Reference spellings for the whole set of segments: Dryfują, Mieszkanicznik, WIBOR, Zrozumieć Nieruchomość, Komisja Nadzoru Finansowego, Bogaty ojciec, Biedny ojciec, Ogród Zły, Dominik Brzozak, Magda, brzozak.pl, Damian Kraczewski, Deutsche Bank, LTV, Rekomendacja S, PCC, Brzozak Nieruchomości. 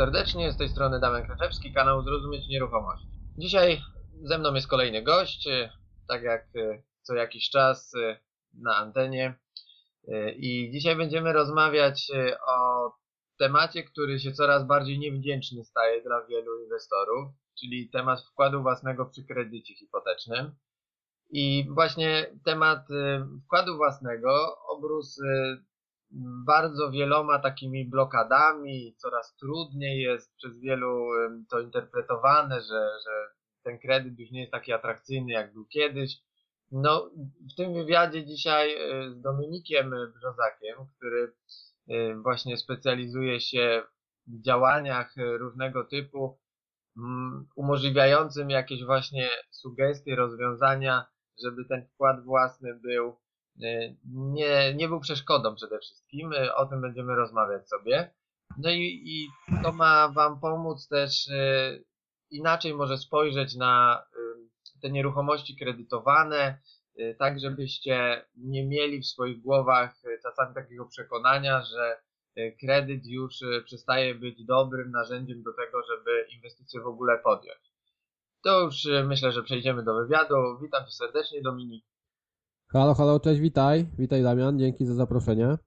serdecznie, z tej strony Damian Kraczewski, kanał Zrozumieć Nieruchomość. Dzisiaj ze mną jest kolejny gość, tak jak co jakiś czas na antenie. I dzisiaj będziemy rozmawiać o temacie, który się coraz bardziej niewdzięczny staje dla wielu inwestorów, czyli temat wkładu własnego przy kredycie hipotecznym. I właśnie temat wkładu własnego obrósł bardzo wieloma takimi blokadami, coraz trudniej jest przez wielu to interpretowane, że ten kredyt już nie jest taki atrakcyjny, jak był kiedyś. No, w tym wywiadzie dzisiaj z Dominikiem Brzozakiem, który właśnie specjalizuje się w działaniach różnego typu, umożliwiającym jakieś właśnie sugestie, rozwiązania, żeby ten wkład własny był nie był przeszkodą przede wszystkim. O tym będziemy rozmawiać sobie. No i to ma Wam pomóc też inaczej może spojrzeć na te nieruchomości kredytowane, tak żebyście nie mieli w swoich głowach czasami takiego przekonania, że kredyt już przestaje być dobrym narzędziem do tego, żeby inwestycje w ogóle podjąć. To już myślę, że przejdziemy do wywiadu. Witam Cię serdecznie, Dominik. Halo, halo, cześć, witaj. Witaj, Damian, dzięki za zaproszenie.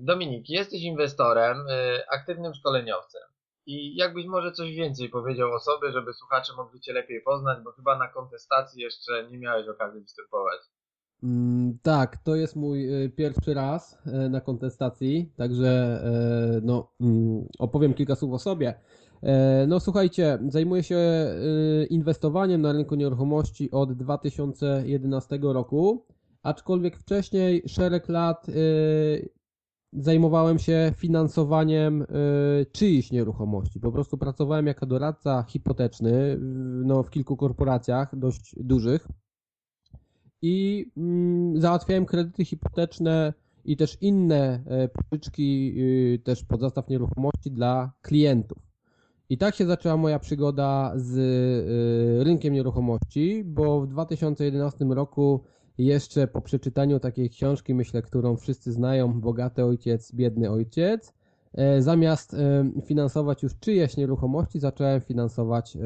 Dominik, jesteś inwestorem, aktywnym szkoleniowcem. I jakbyś może coś więcej powiedział o sobie, żeby słuchacze mogli Cię lepiej poznać, bo chyba na kontestacji jeszcze nie miałeś okazji występować. Tak, to jest mój pierwszy raz na kontestacji, także no, opowiem kilka słów o sobie. No słuchajcie, zajmuję się inwestowaniem na rynku nieruchomości od 2011 roku, aczkolwiek wcześniej szereg lat zajmowałem się finansowaniem czyichś nieruchomości. Po prostu pracowałem jako doradca hipoteczny w kilku korporacjach dość dużych i załatwiałem kredyty hipoteczne i też inne pożyczki, też podzastaw nieruchomości dla klientów. I tak się zaczęła moja przygoda z rynkiem nieruchomości, bo w 2011 roku jeszcze po przeczytaniu takiej książki, myślę, którą wszyscy znają, Bogaty ojciec, biedny ojciec, zamiast finansować już czyjeś nieruchomości, zacząłem finansować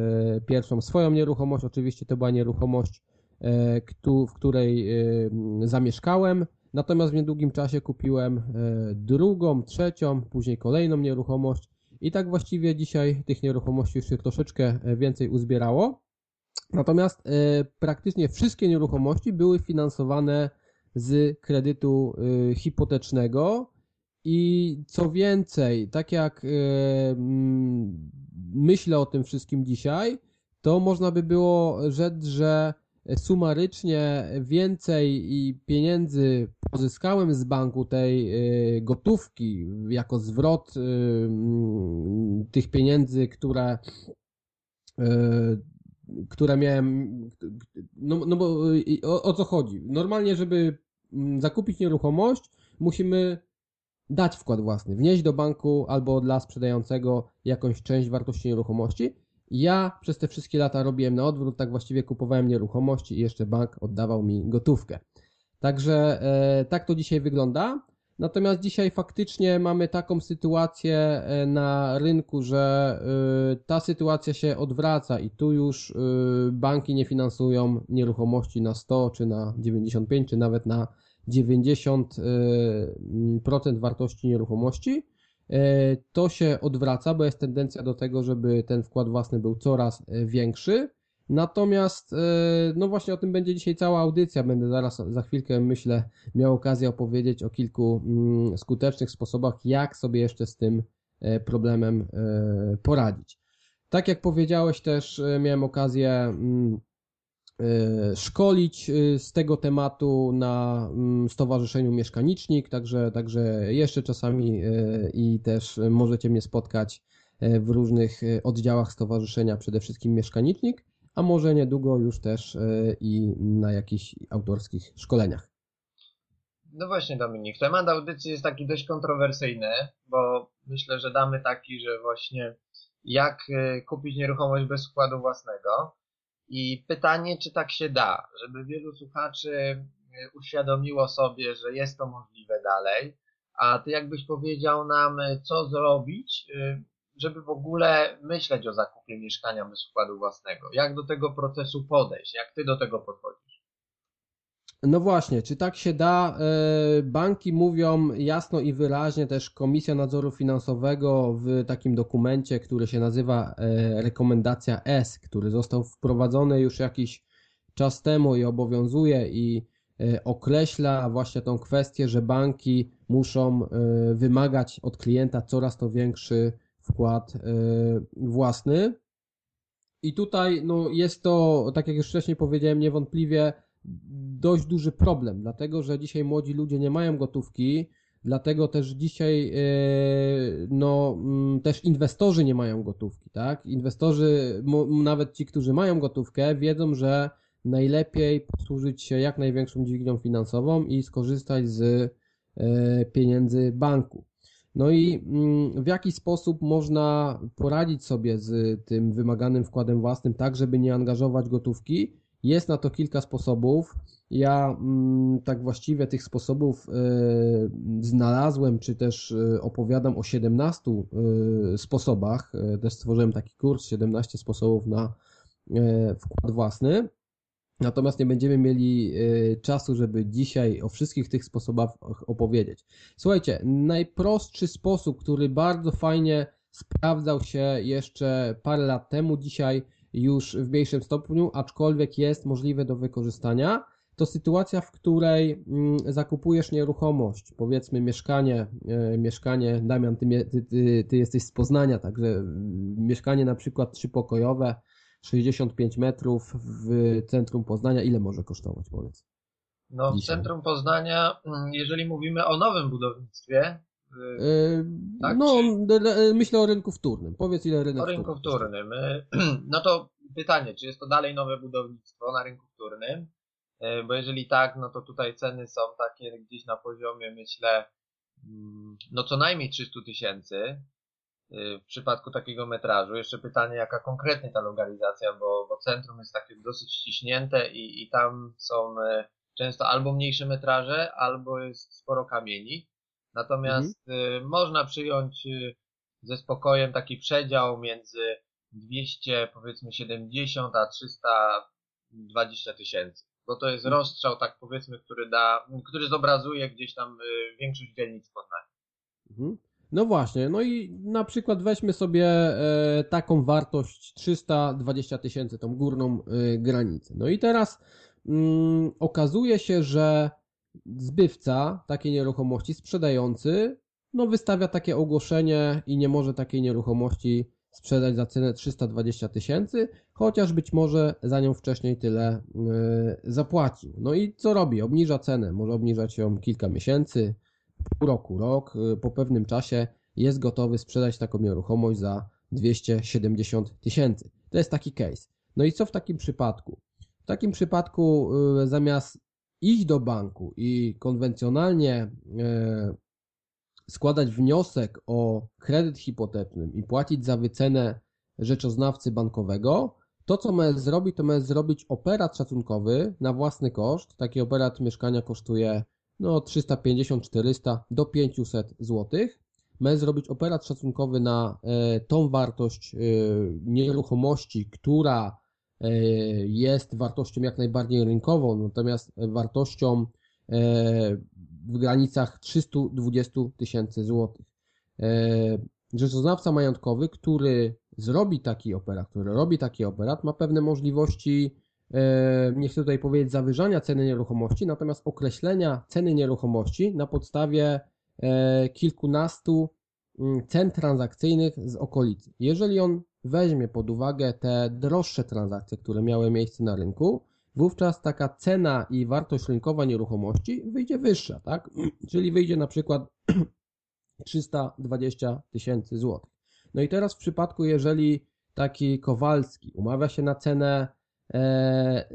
pierwszą swoją nieruchomość. Oczywiście to była nieruchomość, w której zamieszkałem, natomiast w niedługim czasie kupiłem drugą, trzecią, później kolejną nieruchomość i tak właściwie dzisiaj tych nieruchomości już się troszeczkę więcej uzbierało. Natomiast praktycznie wszystkie nieruchomości były finansowane z kredytu hipotecznego i co więcej, tak jak myślę o tym wszystkim dzisiaj, to można by było rzec, że sumarycznie więcej pieniędzy pozyskałem z banku, tej gotówki jako zwrot tych pieniędzy, które miałem, no bo o co chodzi? Normalnie, żeby zakupić nieruchomość, musimy dać wkład własny, wnieść do banku albo dla sprzedającego jakąś część wartości nieruchomości. Ja przez te wszystkie lata robiłem na odwrót, tak właściwie kupowałem nieruchomości i jeszcze bank oddawał mi gotówkę. Także tak to dzisiaj wygląda. Natomiast dzisiaj faktycznie mamy taką sytuację na rynku, że ta sytuacja się odwraca i tu już banki nie finansują nieruchomości na 100 czy na 95 czy nawet na 90% wartości nieruchomości. To się odwraca, bo jest tendencja do tego, żeby ten wkład własny był coraz większy. Natomiast, no właśnie o tym będzie dzisiaj cała audycja. Będę za chwilkę, myślę, miał okazję opowiedzieć o kilku skutecznych sposobach, jak sobie jeszcze z tym problemem poradzić. Tak jak powiedziałeś też, miałem okazję szkolić z tego tematu na Stowarzyszeniu Mieszkanicznik, także jeszcze czasami i też możecie mnie spotkać w różnych oddziałach Stowarzyszenia, przede wszystkim Mieszkanicznik, a może niedługo już też i na jakichś autorskich szkoleniach. No właśnie, Dominik, temat audycji jest taki dość kontrowersyjny, bo myślę, że damy taki, że właśnie jak kupić nieruchomość bez wkładu własnego. I pytanie, czy tak się da, żeby wielu słuchaczy uświadomiło sobie, że jest to możliwe dalej. A Ty jakbyś powiedział nam, co zrobić, żeby w ogóle myśleć o zakupie mieszkania bez wkładu własnego? Jak do tego procesu podejść? Jak ty do tego podchodzisz? No właśnie, czy tak się da? Banki mówią jasno i wyraźnie, też Komisja Nadzoru Finansowego w takim dokumencie, który się nazywa Rekomendacja S, który został wprowadzony już jakiś czas temu i obowiązuje i określa właśnie tą kwestię, że banki muszą wymagać od klienta coraz to większy wkład własny. I tutaj no, jest to, tak jak już wcześniej powiedziałem, niewątpliwie dość duży problem, dlatego że dzisiaj młodzi ludzie nie mają gotówki, dlatego też dzisiaj no, też inwestorzy nie mają gotówki, tak? Inwestorzy, nawet ci, którzy mają gotówkę, wiedzą, że najlepiej posłużyć się jak największą dźwignią finansową i skorzystać z pieniędzy banku. No i w jaki sposób można poradzić sobie z tym wymaganym wkładem własnym, tak żeby nie angażować gotówki? Jest na to kilka sposobów. Ja tak właściwie tych sposobów znalazłem, czy też opowiadam o 17 sposobach. Też stworzyłem taki kurs 17 sposobów na wkład własny. Natomiast nie będziemy mieli czasu, żeby dzisiaj o wszystkich tych sposobach opowiedzieć. Słuchajcie, najprostszy sposób, który bardzo fajnie sprawdzał się jeszcze parę lat temu, dzisiaj już w mniejszym stopniu, aczkolwiek jest możliwy do wykorzystania, to sytuacja, w której zakupujesz nieruchomość, powiedzmy mieszkanie, Damian, ty jesteś z Poznania, także mieszkanie na przykład 3-pokojowe, 65 metrów w centrum Poznania, ile może kosztować, powiedz? No dzisiaj. W centrum Poznania, jeżeli mówimy o nowym budownictwie, tak, no czy... myślę o rynku wtórnym, powiedz ile rynek wtórny. O rynku wtórnym, no to pytanie, czy jest to dalej nowe budownictwo na rynku wtórnym, bo jeżeli tak, no to tutaj ceny są takie gdzieś na poziomie, myślę, no co najmniej 300 000, w przypadku takiego metrażu. Jeszcze pytanie, jaka konkretnie ta lokalizacja, bo centrum jest takie dosyć ściśnięte i tam są często albo mniejsze metraże, albo jest sporo kamieni. Natomiast można przyjąć ze spokojem taki przedział między 200, powiedzmy 70 a 320 000, bo to jest rozstrzał, tak powiedzmy, który zobrazuje gdzieś tam większość dzielnic Poznania. Mhm. No właśnie, no i na przykład weźmy sobie taką wartość 320 000, tą górną granicę. No i teraz okazuje się, że zbywca takiej nieruchomości, sprzedający, no wystawia takie ogłoszenie i nie może takiej nieruchomości sprzedać za cenę 320 000, chociaż być może za nią wcześniej tyle zapłacił. No i co robi? Obniża cenę, może obniżać ją kilka miesięcy, pół roku, rok, po pewnym czasie jest gotowy sprzedać taką nieruchomość za 270 000. To jest taki case. No i co w takim przypadku? W takim przypadku zamiast iść do banku i konwencjonalnie składać wniosek o kredyt hipoteczny i płacić za wycenę rzeczoznawcy bankowego, to co możesz zrobić, to możesz zrobić operat szacunkowy na własny koszt. Taki operat mieszkania kosztuje no 350, 400 do 500 zł. Możesz zrobić operat szacunkowy na tą wartość nieruchomości, która jest wartością jak najbardziej rynkową, natomiast wartością w granicach 320 000 zł. Rzeczoznawca majątkowy, który zrobi taki operat, ma pewne możliwości, nie chcę tutaj powiedzieć zawyżania ceny nieruchomości, natomiast określenia ceny nieruchomości na podstawie kilkunastu cen transakcyjnych z okolicy. Jeżeli on weźmie pod uwagę te droższe transakcje, które miały miejsce na rynku, wówczas taka cena i wartość rynkowa nieruchomości wyjdzie wyższa, tak? Czyli wyjdzie na przykład 320 000 zł. No i teraz w przypadku, jeżeli taki Kowalski umawia się na cenę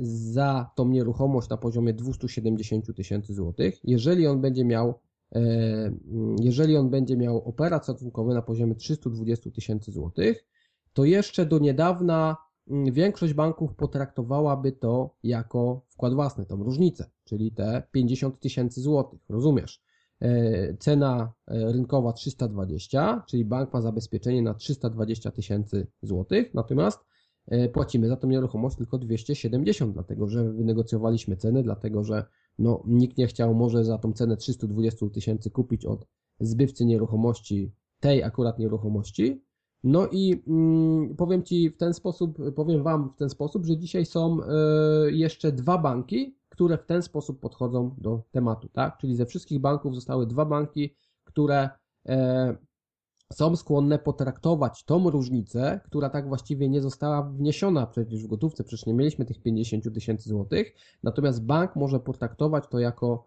za tą nieruchomość na poziomie 270 000 zł, jeżeli on będzie miał operat szacunkowy na poziomie 320 000 zł, to jeszcze do niedawna większość banków potraktowałaby to jako wkład własny, tą różnicę, czyli te 50 000 zł, rozumiesz? cena rynkowa 320, czyli bank ma zabezpieczenie na 320 tysięcy złotych, natomiast płacimy za tą nieruchomość tylko 270, dlatego że wynegocjowaliśmy cenę, dlatego że no, nikt nie chciał może za tą cenę 320 tysięcy kupić od zbywcy nieruchomości, tej akurat nieruchomości. No i powiem Wam w ten sposób, że dzisiaj są jeszcze dwa banki, które w ten sposób podchodzą do tematu, tak? Czyli ze wszystkich banków zostały dwa banki, które są skłonne potraktować tą różnicę, która tak właściwie nie została wniesiona przecież w gotówce, przecież nie mieliśmy tych 50 tysięcy złotych, natomiast bank może potraktować to jako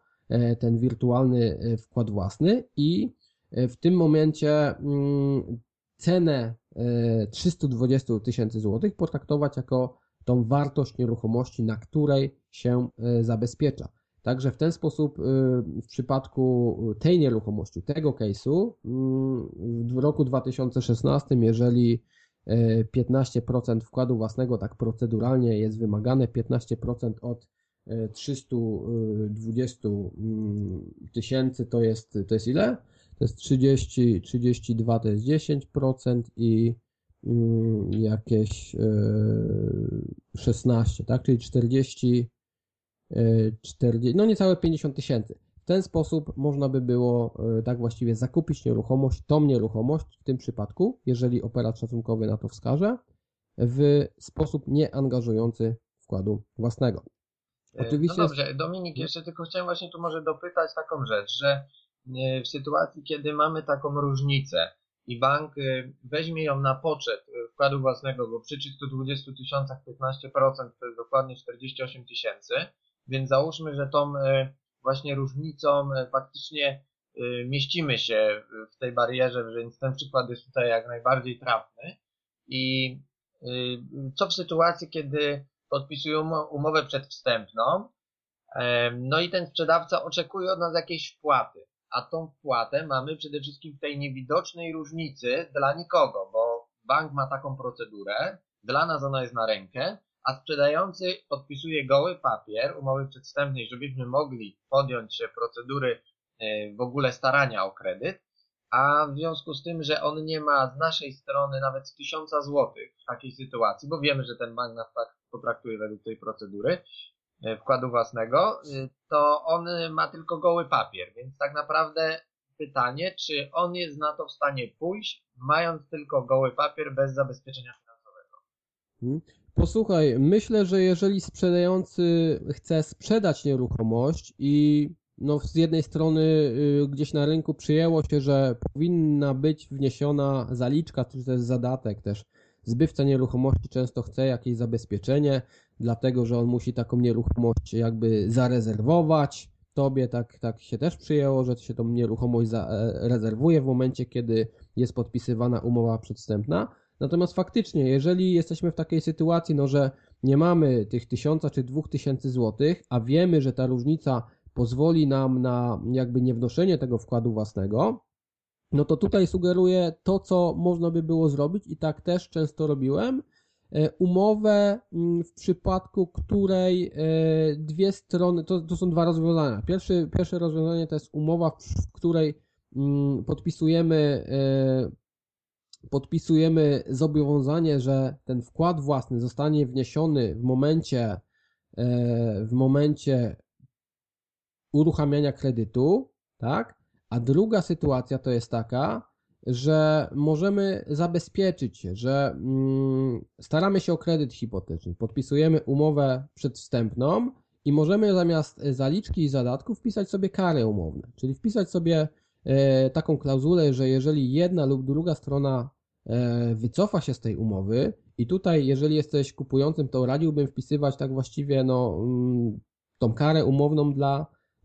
ten wirtualny wkład własny i w tym momencie cenę 320 tysięcy złotych potraktować jako tą wartość nieruchomości, na której się zabezpiecza. Także w ten sposób w przypadku tej nieruchomości, tego case'u w roku 2016, jeżeli 15% wkładu własnego, tak proceduralnie jest wymagane, 15% od 320 tysięcy to jest ile? To jest 30, 32 to jest 10% i jakieś 16, tak? Czyli 40, no niecałe 50 tysięcy. W ten sposób można by było tak właściwie zakupić nieruchomość, tą nieruchomość w tym przypadku, jeżeli operat szacunkowy na to wskaże, w sposób nieangażujący wkładu własnego. Oczywiście. No dobrze, Dominik, jeszcze tylko chciałem właśnie tu może dopytać taką rzecz, że w sytuacji, kiedy mamy taką różnicę i bank weźmie ją na poczet wkładu własnego, bo przy 320 tysiącach 15% to jest dokładnie 48 tysięcy, więc załóżmy, że tą właśnie różnicą faktycznie mieścimy się w tej barierze, więc ten przykład jest tutaj jak najbardziej trafny. I co w sytuacji, kiedy podpisują umowę przedwstępną, no i ten sprzedawca oczekuje od nas jakiejś wpłaty, a tą wpłatę mamy przede wszystkim w tej niewidocznej różnicy dla nikogo, bo bank ma taką procedurę, dla nas ona jest na rękę, a sprzedający podpisuje goły papier umowy przedwstępnej, żebyśmy mogli podjąć się procedury w ogóle starania o kredyt, a w związku z tym, że on nie ma z naszej strony nawet 1000 złotych w takiej sytuacji, bo wiemy, że ten bank nas tak potraktuje według tej procedury, wkładu własnego, to on ma tylko goły papier, więc tak naprawdę pytanie, czy on jest na to w stanie pójść, mając tylko goły papier bez zabezpieczenia finansowego. Posłuchaj, myślę, że jeżeli sprzedający chce sprzedać nieruchomość i no z jednej strony gdzieś na rynku przyjęło się, że powinna być wniesiona zaliczka, czy też zadatek też. Zbywca nieruchomości często chce jakieś zabezpieczenie, dlatego że on musi taką nieruchomość jakby zarezerwować. Tobie tak się też przyjęło, że się tą nieruchomość rezerwuje w momencie, kiedy jest podpisywana umowa przedwstępna. Natomiast faktycznie, jeżeli jesteśmy w takiej sytuacji, no że nie mamy tych 1000 czy 2000 złotych, a wiemy, że ta różnica pozwoli nam na jakby niewnoszenie tego wkładu własnego, no to tutaj sugeruję to, co można by było zrobić i tak też często robiłem, umowę, w przypadku której dwie strony, to są dwa rozwiązania. Pierwsze rozwiązanie to jest umowa, w której podpisujemy zobowiązanie, że ten wkład własny zostanie wniesiony w momencie uruchamiania kredytu, tak? A druga sytuacja to jest taka, że możemy zabezpieczyć się, że staramy się o kredyt hipoteczny, podpisujemy umowę przedwstępną i możemy zamiast zaliczki i zadatków wpisać sobie kary umowne, czyli wpisać sobie taką klauzulę, że jeżeli jedna lub druga strona wycofa się z tej umowy i tutaj jeżeli jesteś kupującym, to radziłbym wpisywać tak właściwie no, tą karę umowną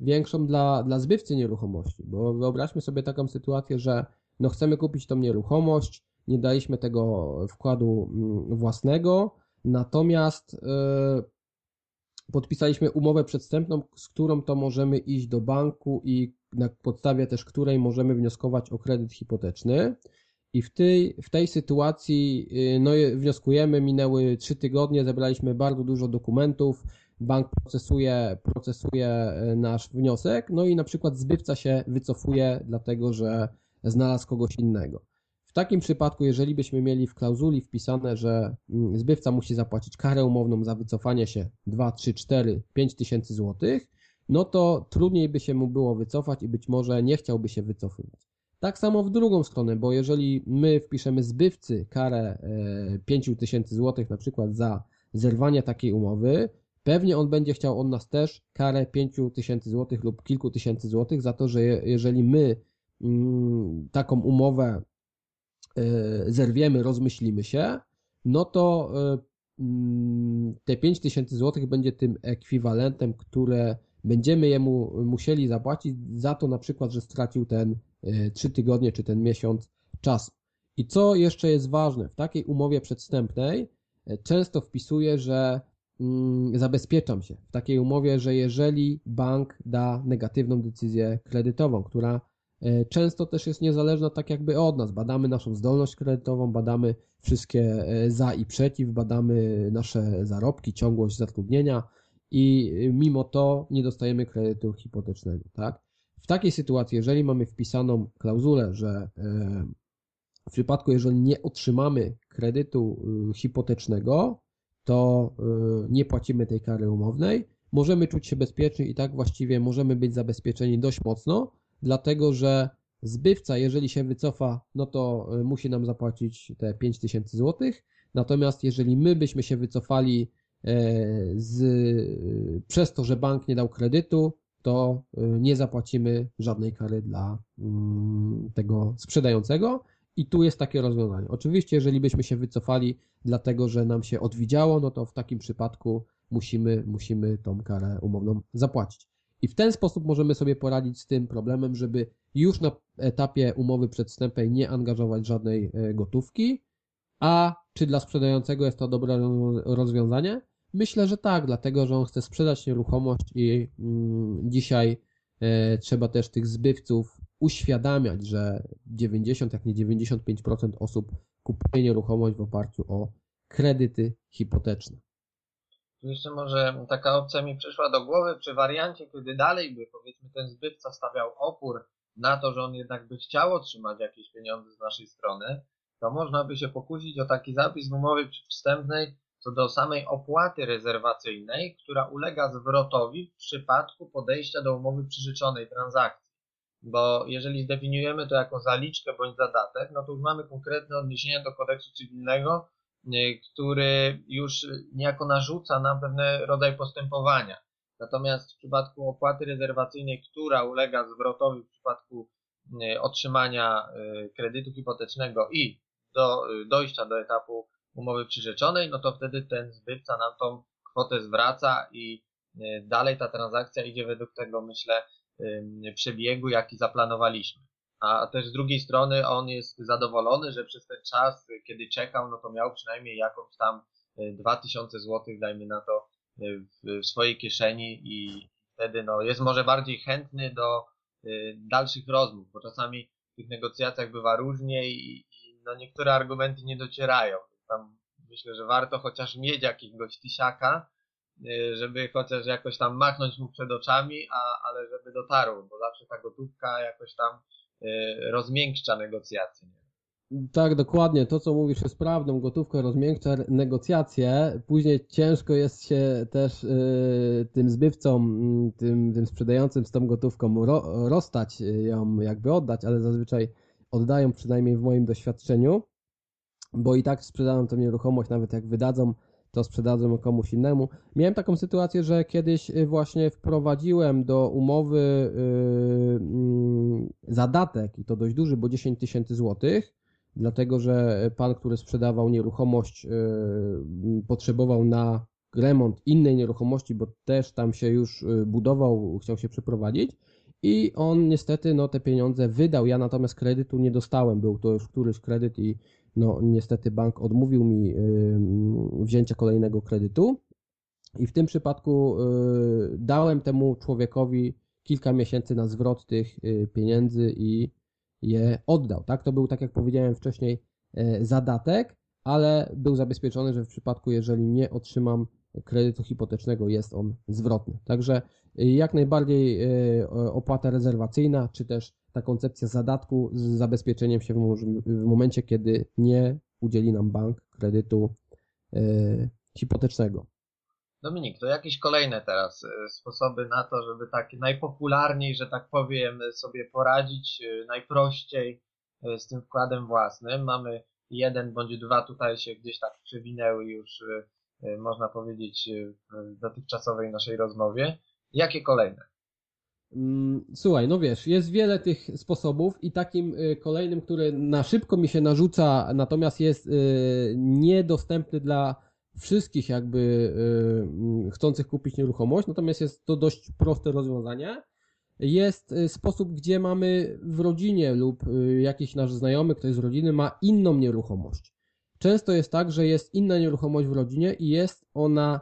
większą dla zbywcy nieruchomości, bo wyobraźmy sobie taką sytuację, że no chcemy kupić tą nieruchomość, nie daliśmy tego wkładu własnego, natomiast podpisaliśmy umowę przedwstępną, z którą to możemy iść do banku i na podstawie też której możemy wnioskować o kredyt hipoteczny i w tej sytuacji no, wnioskujemy, minęły 3 tygodnie, zebraliśmy bardzo dużo dokumentów, bank procesuje nasz wniosek, no i na przykład zbywca się wycofuje, dlatego że znalazł kogoś innego. W takim przypadku, jeżeli byśmy mieli w klauzuli wpisane, że zbywca musi zapłacić karę umowną za wycofanie się 2, 3, 4, 5 tysięcy złotych, no to trudniej by się mu było wycofać i być może nie chciałby się wycofywać. Tak samo w drugą stronę, bo jeżeli my wpiszemy zbywcy karę 5 tysięcy złotych na przykład za zerwanie takiej umowy, pewnie on będzie chciał od nas też karę 5 tysięcy złotych lub kilku tysięcy złotych za to, że jeżeli my taką umowę zerwiemy, rozmyślimy się, no to te 5 tysięcy złotych będzie tym ekwiwalentem, które będziemy jemu musieli zapłacić za to na przykład, że stracił ten 3 tygodnie czy ten miesiąc czasu. I co jeszcze jest ważne, w takiej umowie przedwstępnej często wpisuję, że zabezpieczam się w takiej umowie, że jeżeli bank da negatywną decyzję kredytową, która często też jest niezależna tak jakby od nas, badamy naszą zdolność kredytową, badamy wszystkie za i przeciw, badamy nasze zarobki, ciągłość zatrudnienia i mimo to nie dostajemy kredytu hipotecznego, tak? W takiej sytuacji, jeżeli mamy wpisaną klauzulę, że w przypadku, jeżeli nie otrzymamy kredytu hipotecznego, to nie płacimy tej kary umownej, możemy czuć się bezpieczni i tak właściwie możemy być zabezpieczeni dość mocno, dlatego że zbywca, jeżeli się wycofa, no to musi nam zapłacić te 5 tysięcy złotych, natomiast jeżeli my byśmy się wycofali przez to, że bank nie dał kredytu, to nie zapłacimy żadnej kary dla tego sprzedającego i tu jest takie rozwiązanie. Oczywiście, jeżeli byśmy się wycofali dlatego, że nam się odwidziało, no to w takim przypadku musimy tą karę umowną zapłacić. I w ten sposób możemy sobie poradzić z tym problemem, żeby już na etapie umowy przedwstępnej nie angażować żadnej gotówki. A czy dla sprzedającego jest to dobre rozwiązanie? Myślę, że tak, dlatego że on chce sprzedać nieruchomość i dzisiaj trzeba też tych zbywców uświadamiać, że 90, jak nie 95% osób kupuje nieruchomość w oparciu o kredyty hipoteczne. Tu jeszcze może taka opcja mi przyszła do głowy, przy wariancie, kiedy dalej by, powiedzmy, ten zbywca stawiał opór na to, że on jednak by chciał otrzymać jakieś pieniądze z naszej strony, to można by się pokusić o taki zapis w umowie przedwstępnej co do samej opłaty rezerwacyjnej, która ulega zwrotowi w przypadku podejścia do umowy przyrzeczonej transakcji. Bo jeżeli zdefiniujemy to jako zaliczkę bądź zadatek, no to już mamy konkretne odniesienia do kodeksu cywilnego, który już niejako narzuca nam pewien rodzaj postępowania. Natomiast w przypadku opłaty rezerwacyjnej, która ulega zwrotowi w przypadku otrzymania kredytu hipotecznego i do dojścia do etapu umowy przyrzeczonej, no to wtedy ten zbywca nam tą kwotę zwraca i dalej ta transakcja idzie według tego, myślę, przebiegu, jaki zaplanowaliśmy. A też z drugiej strony on jest zadowolony, że przez ten czas, kiedy czekał, no to miał przynajmniej jakąś tam 2000 zł, dajmy na to, w swojej kieszeni i wtedy no jest może bardziej chętny do dalszych rozmów, bo czasami w tych negocjacjach bywa różnie i no niektóre argumenty nie docierają. Tam myślę, że warto chociaż mieć jakiegoś tysiaka, żeby chociaż jakoś tam machnąć mu przed oczami, ale żeby dotarł, bo zawsze ta gotówka jakoś tam rozmiękcza negocjacje. Tak, dokładnie. To, co mówisz, jest prawdą. Gotówka rozmiękcza negocjacje. Później ciężko jest się też tym zbywcom, tym sprzedającym z tą gotówką rozstać, ją jakby oddać, ale zazwyczaj oddają, przynajmniej w moim doświadczeniu, bo i tak sprzedają tę nieruchomość, nawet jak wydadzą, to sprzedadzą komuś innemu. Miałem taką sytuację, że kiedyś właśnie wprowadziłem do umowy zadatek i to dość duży, bo 10 tysięcy złotych, dlatego że pan, który sprzedawał nieruchomość, potrzebował na remont innej nieruchomości, bo też tam się już budował, chciał się przeprowadzić i on niestety no, te pieniądze wydał, ja natomiast kredytu nie dostałem, był to już któryś kredyt i no niestety bank odmówił mi wzięcia kolejnego kredytu i w tym przypadku dałem temu człowiekowi kilka miesięcy na zwrot tych pieniędzy i je oddał, tak? To był, tak jak powiedziałem wcześniej, zadatek, ale był zabezpieczony, że w przypadku, jeżeli nie otrzymam kredytu hipotecznego jest on zwrotny. Także jak najbardziej opłata rezerwacyjna, czy też ta koncepcja zadatku z zabezpieczeniem się w momencie, kiedy nie udzieli nam bank kredytu hipotecznego. Dominik, to jakieś kolejne teraz sposoby na to, żeby tak najpopularniej, że tak powiem, sobie poradzić najprościej z tym wkładem własnym. Mamy jeden bądź dwa tutaj się gdzieś tak przewinęły już, można powiedzieć, w dotychczasowej naszej rozmowie. Jakie kolejne? Słuchaj, no wiesz, jest wiele tych sposobów i takim kolejnym, który na szybko mi się narzuca, natomiast jest niedostępny dla wszystkich jakby chcących kupić nieruchomość, natomiast jest to dość proste rozwiązanie. Jest sposób, gdzie mamy w rodzinie lub jakiś nasz znajomy, ktoś z rodziny ma inną nieruchomość. Często jest tak, że jest inna nieruchomość w rodzinie i jest ona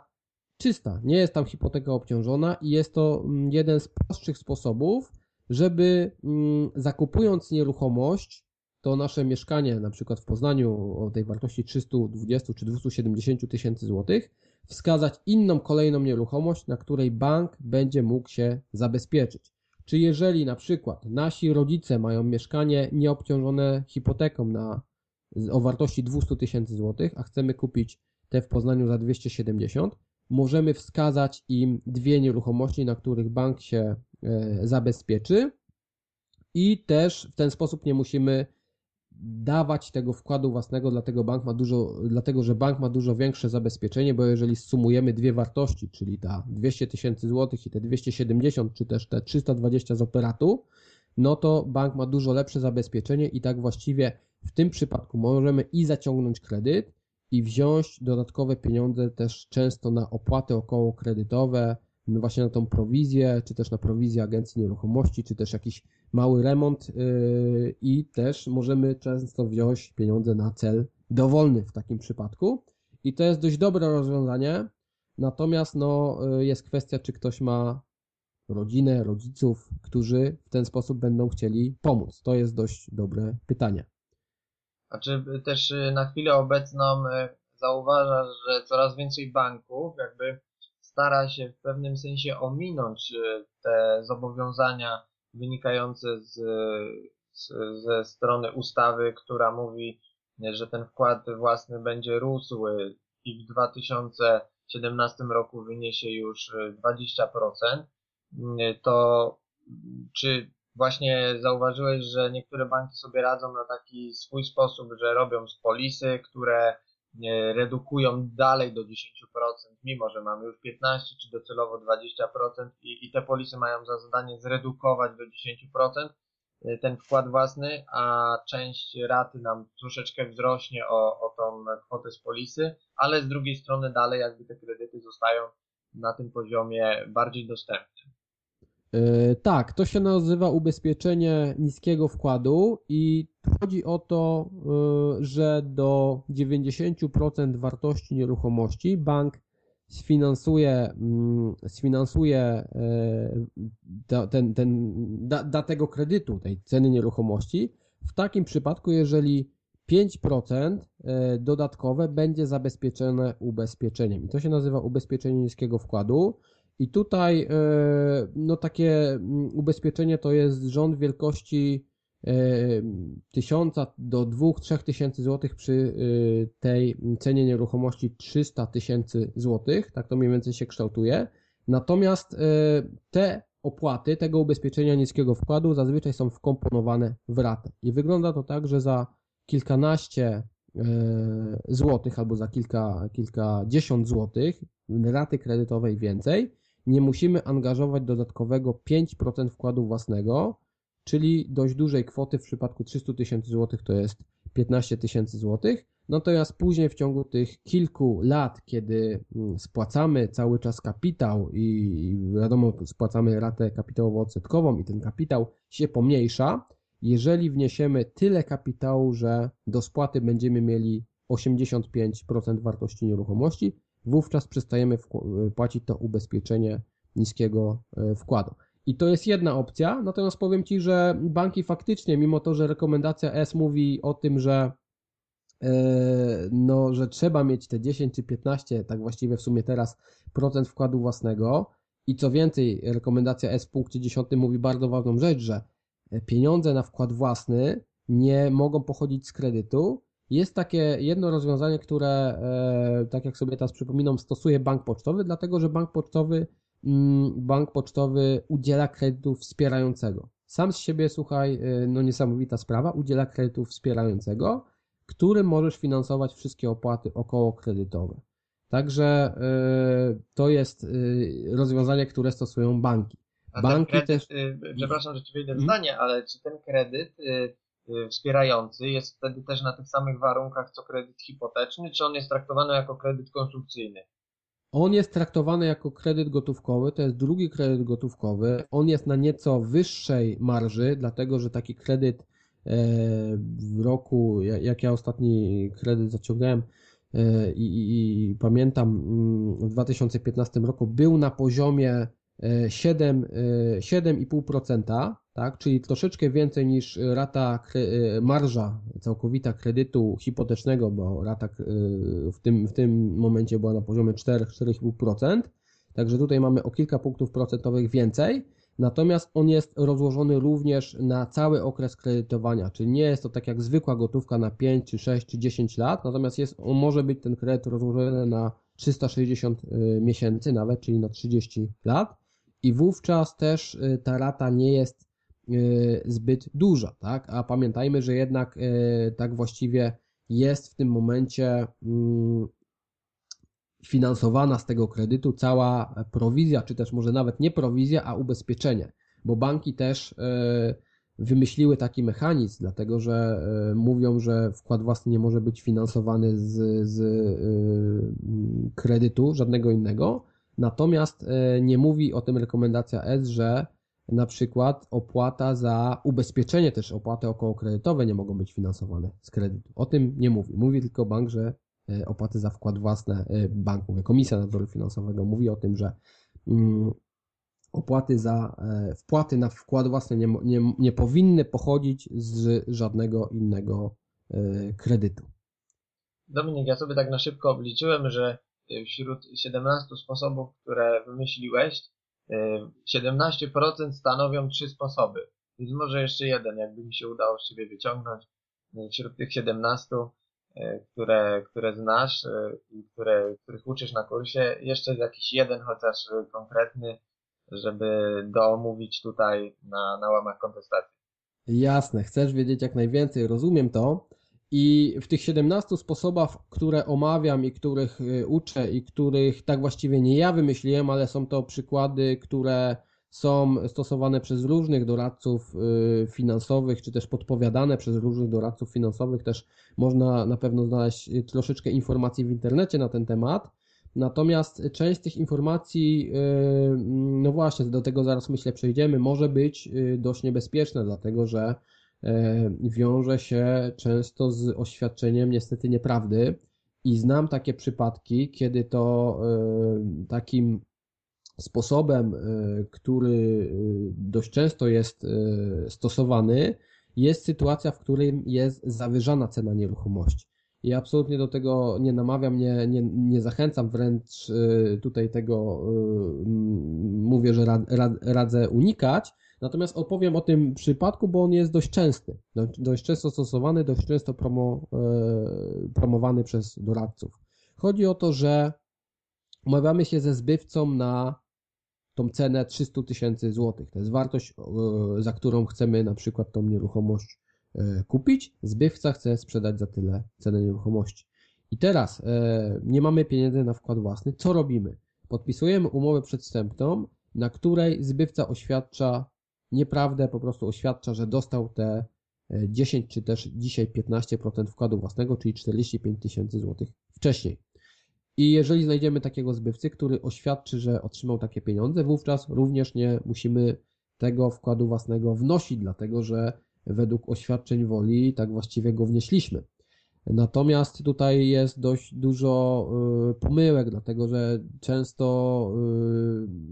czysta, nie jest tam hipoteka obciążona i jest to jeden z prostszych sposobów, żeby zakupując nieruchomość, to nasze mieszkanie na przykład w Poznaniu o tej wartości 320 czy 270 tysięcy złotych wskazać inną, kolejną nieruchomość, na której bank będzie mógł się zabezpieczyć. Czy jeżeli na przykład nasi rodzice mają mieszkanie nieobciążone hipoteką o wartości 200 tysięcy złotych, a chcemy kupić te w Poznaniu za 270, możemy wskazać im dwie nieruchomości, na których bank się zabezpieczy i też w ten sposób nie musimy dawać tego wkładu własnego, dlatego że bank ma dużo większe zabezpieczenie, bo jeżeli sumujemy dwie wartości, czyli ta 200 tysięcy złotych i te 270, czy też te 320 z operatu, no to bank ma dużo lepsze zabezpieczenie i tak właściwie w tym przypadku możemy i zaciągnąć kredyt i wziąć dodatkowe pieniądze też często na opłaty okołokredytowe, no właśnie na tą prowizję, czy też na prowizję agencji nieruchomości, czy też jakiś mały remont i też możemy często wziąć pieniądze na cel dowolny w takim przypadku i to jest dość dobre rozwiązanie, natomiast no, jest kwestia, czy ktoś ma rodzinę, rodziców, którzy w ten sposób będą chcieli pomóc. To jest dość dobre pytanie. A czy też na chwilę obecną zauważasz, że coraz więcej banków jakby stara się w pewnym sensie ominąć te zobowiązania wynikające ze strony ustawy, która mówi, że ten wkład własny będzie rósł i w 2017 roku wyniesie już 20%, to czy właśnie zauważyłeś, że niektóre banki sobie radzą na taki swój sposób, że robią z polisy, które redukują dalej do 10%, mimo że mamy już 15% czy docelowo 20% i te polisy mają za zadanie zredukować do 10% ten wkład własny, a część raty nam troszeczkę wzrośnie o tą kwotę z polisy, ale z drugiej strony dalej jakby te kredyty zostają na tym poziomie bardziej dostępnym. Tak, to się nazywa ubezpieczenie niskiego wkładu i chodzi o to, że do 90% wartości nieruchomości bank da tego kredytu, tej ceny nieruchomości. W takim przypadku, jeżeli 5% dodatkowe będzie zabezpieczone ubezpieczeniem. I to się nazywa ubezpieczenie niskiego wkładu. I tutaj no takie ubezpieczenie to jest rząd wielkości 1000 do 2-3 tysięcy złotych przy tej cenie nieruchomości 300 tysięcy złotych, tak to mniej więcej się kształtuje. Natomiast te opłaty tego ubezpieczenia niskiego wkładu zazwyczaj są wkomponowane w ratę. I wygląda to tak, że za kilkanaście złotych albo za kilkadziesiąt złotych raty kredytowej więcej, nie musimy angażować dodatkowego 5% wkładu własnego, czyli dość dużej kwoty, w przypadku 300 tysięcy złotych to jest 15 tysięcy złotych, natomiast później w ciągu tych kilku lat, kiedy spłacamy cały czas kapitał i wiadomo, spłacamy ratę kapitałowo-odsetkową i ten kapitał się pomniejsza, jeżeli wniesiemy tyle kapitału, że do spłaty będziemy mieli 85% wartości nieruchomości, wówczas przestajemy płacić to ubezpieczenie niskiego wkładu. I to jest jedna opcja, natomiast powiem Ci, że banki faktycznie, mimo to, że rekomendacja S mówi o tym, że no, że trzeba mieć te 10 czy 15, tak właściwie w sumie teraz, procent wkładu własnego. I co więcej, rekomendacja S w punkcie 10 mówi bardzo ważną rzecz, że pieniądze na wkład własny nie mogą pochodzić z kredytu. Jest takie jedno rozwiązanie, które, tak jak sobie teraz przypominam, stosuje bank pocztowy, dlatego że bank pocztowy udziela kredytu wspierającego. Sam z siebie, słuchaj, no niesamowita sprawa, udziela kredytu wspierającego, którym możesz finansować wszystkie opłaty okołokredytowe. Także to jest rozwiązanie, które stosują banki. Banki kredyt, też... Przepraszam, że ci wejdę w zdanie, ale czy ten kredyt wspierający jest wtedy też na tych samych warunkach co kredyt hipoteczny, czy on jest traktowany jako kredyt konsumpcyjny? On jest traktowany jako kredyt gotówkowy, to jest drugi kredyt gotówkowy. On jest na nieco wyższej marży, dlatego że taki kredyt w roku, jak ja ostatni kredyt zaciągałem i pamiętam, w 2015 roku był na poziomie 7,5%, tak? Czyli troszeczkę więcej niż rata, marża całkowita kredytu hipotecznego, bo rata w tym momencie była na poziomie 4,5%, także tutaj mamy o kilka punktów procentowych więcej, natomiast on jest rozłożony również na cały okres kredytowania, czyli nie jest to tak jak zwykła gotówka na 5, czy 6, czy 10 lat, natomiast on może być ten kredyt rozłożony na 360 miesięcy nawet, czyli na 30 lat i wówczas też ta rata nie jest zbyt duża, tak? A pamiętajmy, że jednak tak właściwie jest w tym momencie finansowana z tego kredytu cała prowizja, czy też może nawet nie prowizja, a ubezpieczenie, bo banki też wymyśliły taki mechanizm, dlatego że mówią, że wkład własny nie może być finansowany z kredytu żadnego innego, natomiast nie mówi o tym rekomendacja S, że na przykład opłata za ubezpieczenie, też opłaty okołokredytowe nie mogą być finansowane z kredytu. O tym nie mówi. Mówi tylko bank, że opłaty za wkład własny, Komisja Nadzoru Finansowego mówi o tym, że opłaty za wpłaty na wkład własny nie powinny pochodzić z żadnego innego kredytu. Dominik, ja sobie tak na szybko obliczyłem, że wśród 17 sposobów, które wymyśliłeś, 17% stanowią 3 sposoby. Więc może jeszcze jeden, jakby mi się udało z ciebie wyciągnąć wśród tych 17, które znasz i których uczysz na kursie, jeszcze jakiś jeden chociaż konkretny, żeby domówić tutaj na łamach kontestacji. Jasne, chcesz wiedzieć jak najwięcej, rozumiem to. I w tych 17 sposobach, które omawiam i których uczę i których tak właściwie nie ja wymyśliłem, ale są to przykłady, które są stosowane przez różnych doradców finansowych, czy też podpowiadane przez różnych doradców finansowych, też można na pewno znaleźć troszeczkę informacji w internecie na ten temat. Natomiast część tych informacji, no właśnie, do tego zaraz myślę przejdziemy, może być dość niebezpieczna, dlatego że wiąże się często z oświadczeniem niestety nieprawdy i znam takie przypadki, kiedy to takim sposobem, który dość często jest stosowany, jest sytuacja, w której jest zawyżana cena nieruchomości. I absolutnie do tego nie namawiam, nie zachęcam, wręcz tutaj tego mówię, że radzę unikać. Natomiast opowiem o tym przypadku, bo on jest dość częsty, dość często stosowany, dość często promowany przez doradców. Chodzi o to, że umawiamy się ze zbywcą na tą cenę 300 tysięcy złotych. To jest wartość, za którą chcemy na przykład tą nieruchomość kupić, zbywca chce sprzedać za tyle cenę nieruchomości. I teraz nie mamy pieniędzy na wkład własny, co robimy? Podpisujemy umowę przedwstępną, na której zbywca oświadcza nieprawdę, po prostu oświadcza, że dostał te 10 czy też dzisiaj 15% wkładu własnego, czyli 45 tysięcy złotych wcześniej. I jeżeli znajdziemy takiego zbywcy, który oświadczy, że otrzymał takie pieniądze, wówczas również nie musimy tego wkładu własnego wnosić, dlatego że według oświadczeń woli tak właściwie go wnieśliśmy. Natomiast tutaj jest dość dużo pomyłek, dlatego że często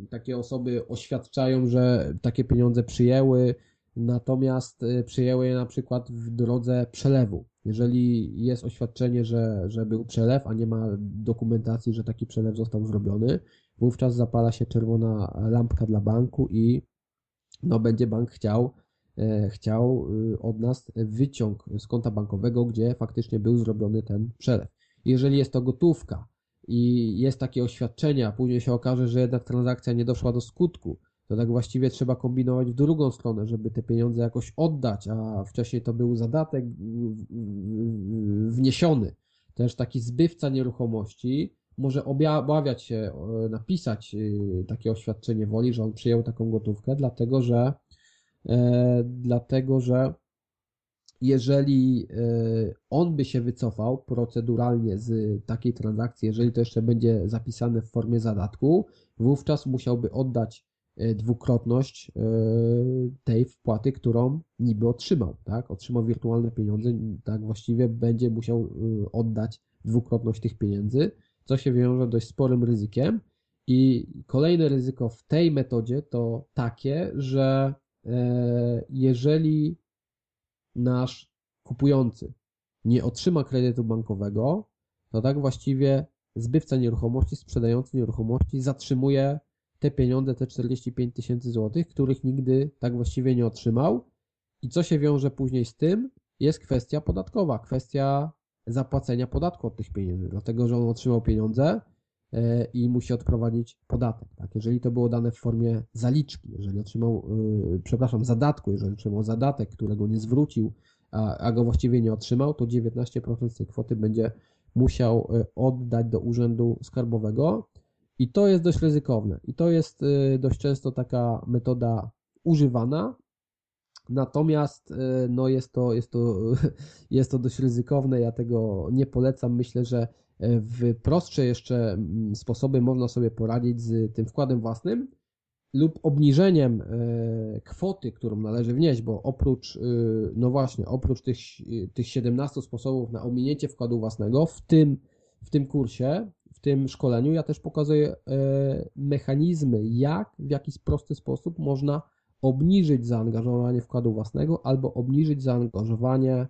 takie osoby oświadczają, że takie pieniądze przyjęły, natomiast przyjęły je na przykład w drodze przelewu. Jeżeli jest oświadczenie, że był przelew, a nie ma dokumentacji, że taki przelew został zrobiony, wówczas zapala się czerwona lampka dla banku i no, będzie bank chciał od nas wyciąg z konta bankowego, gdzie faktycznie był zrobiony ten przelew. Jeżeli jest to gotówka i jest takie oświadczenie, a później się okaże, że jednak transakcja nie doszła do skutku, to tak właściwie trzeba kombinować w drugą stronę, żeby te pieniądze jakoś oddać, a wcześniej to był zadatek wniesiony. Też taki zbywca nieruchomości może obawiać się, napisać takie oświadczenie woli, że on przyjął taką gotówkę, dlatego że jeżeli on by się wycofał proceduralnie z takiej transakcji, jeżeli to jeszcze będzie zapisane w formie zadatku, wówczas musiałby oddać dwukrotność tej wpłaty, którą niby otrzymał, tak? Otrzymał wirtualne pieniądze, tak właściwie będzie musiał oddać dwukrotność tych pieniędzy, co się wiąże dość sporym ryzykiem. I kolejne ryzyko w tej metodzie to takie, że jeżeli nasz kupujący nie otrzyma kredytu bankowego, to tak właściwie zbywca nieruchomości, sprzedający nieruchomości zatrzymuje te pieniądze, te 45 tysięcy złotych, których nigdy tak właściwie nie otrzymał. I co się wiąże później z tym, jest kwestia podatkowa, kwestia zapłacenia podatku od tych pieniędzy, dlatego że on otrzymał pieniądze i musi odprowadzić podatek. Tak? Jeżeli to było dane w formie zaliczki, jeżeli otrzymał, zadatku, jeżeli otrzymał zadatek, którego nie zwrócił, a go właściwie nie otrzymał, to 19% tej kwoty będzie musiał oddać do Urzędu Skarbowego. I to jest dość ryzykowne i to jest dość często taka metoda używana, natomiast no jest to dość ryzykowne, ja tego nie polecam. Myślę, że w prostsze jeszcze sposoby można sobie poradzić z tym wkładem własnym lub obniżeniem kwoty, którą należy wnieść, bo oprócz tych 17 sposobów na ominięcie wkładu własnego w tym kursie, w tym szkoleniu ja też pokazuję mechanizmy, w jakiś prosty sposób można obniżyć zaangażowanie wkładu własnego albo obniżyć zaangażowanie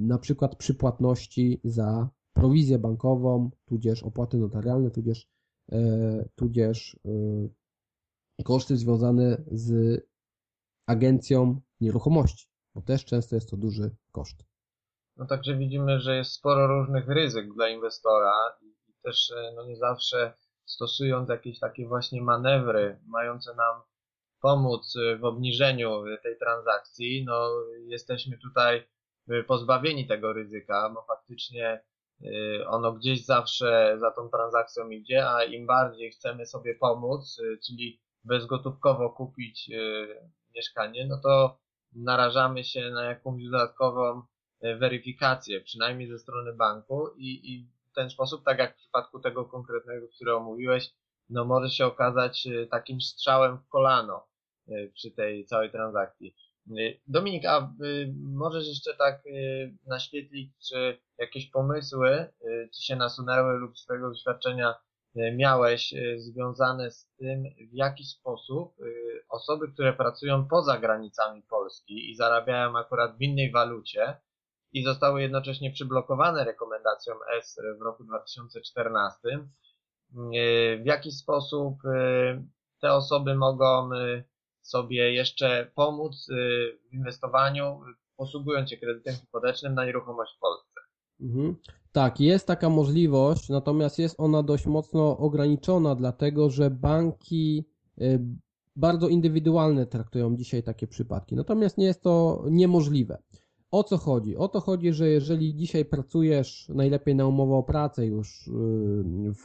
na przykład przy płatności za prowizję bankową, tudzież opłaty notarialne, tudzież koszty związane z agencją nieruchomości, bo też często jest to duży koszt. No także widzimy, że jest sporo różnych ryzyk dla inwestora i też no nie zawsze stosując jakieś takie właśnie manewry mające nam pomóc w obniżeniu tej transakcji, no jesteśmy tutaj pozbawieni tego ryzyka, bo faktycznie ono gdzieś zawsze za tą transakcją idzie, a im bardziej chcemy sobie pomóc, czyli bezgotówkowo kupić mieszkanie, no to narażamy się na jakąś dodatkową weryfikację, przynajmniej ze strony banku i w ten sposób, tak jak w przypadku tego konkretnego, który omówiłeś, no może się okazać takim strzałem w kolano przy tej całej transakcji. Dominik, a możesz jeszcze tak naświetlić, czy jakieś pomysły ci się nasunęły lub z twojego doświadczenia miałeś związane z tym, w jaki sposób osoby, które pracują poza granicami Polski i zarabiają akurat w innej walucie, i zostały jednocześnie przyblokowane rekomendacją S w roku 2014. W jaki sposób te osoby mogą sobie jeszcze pomóc w inwestowaniu, posługując się kredytem hipotecznym na nieruchomość w Polsce? Tak, jest taka możliwość, natomiast jest ona dość mocno ograniczona, dlatego że banki bardzo indywidualne traktują dzisiaj takie przypadki, natomiast nie jest to niemożliwe. O co chodzi? O to chodzi, że jeżeli dzisiaj pracujesz najlepiej na umowę o pracę już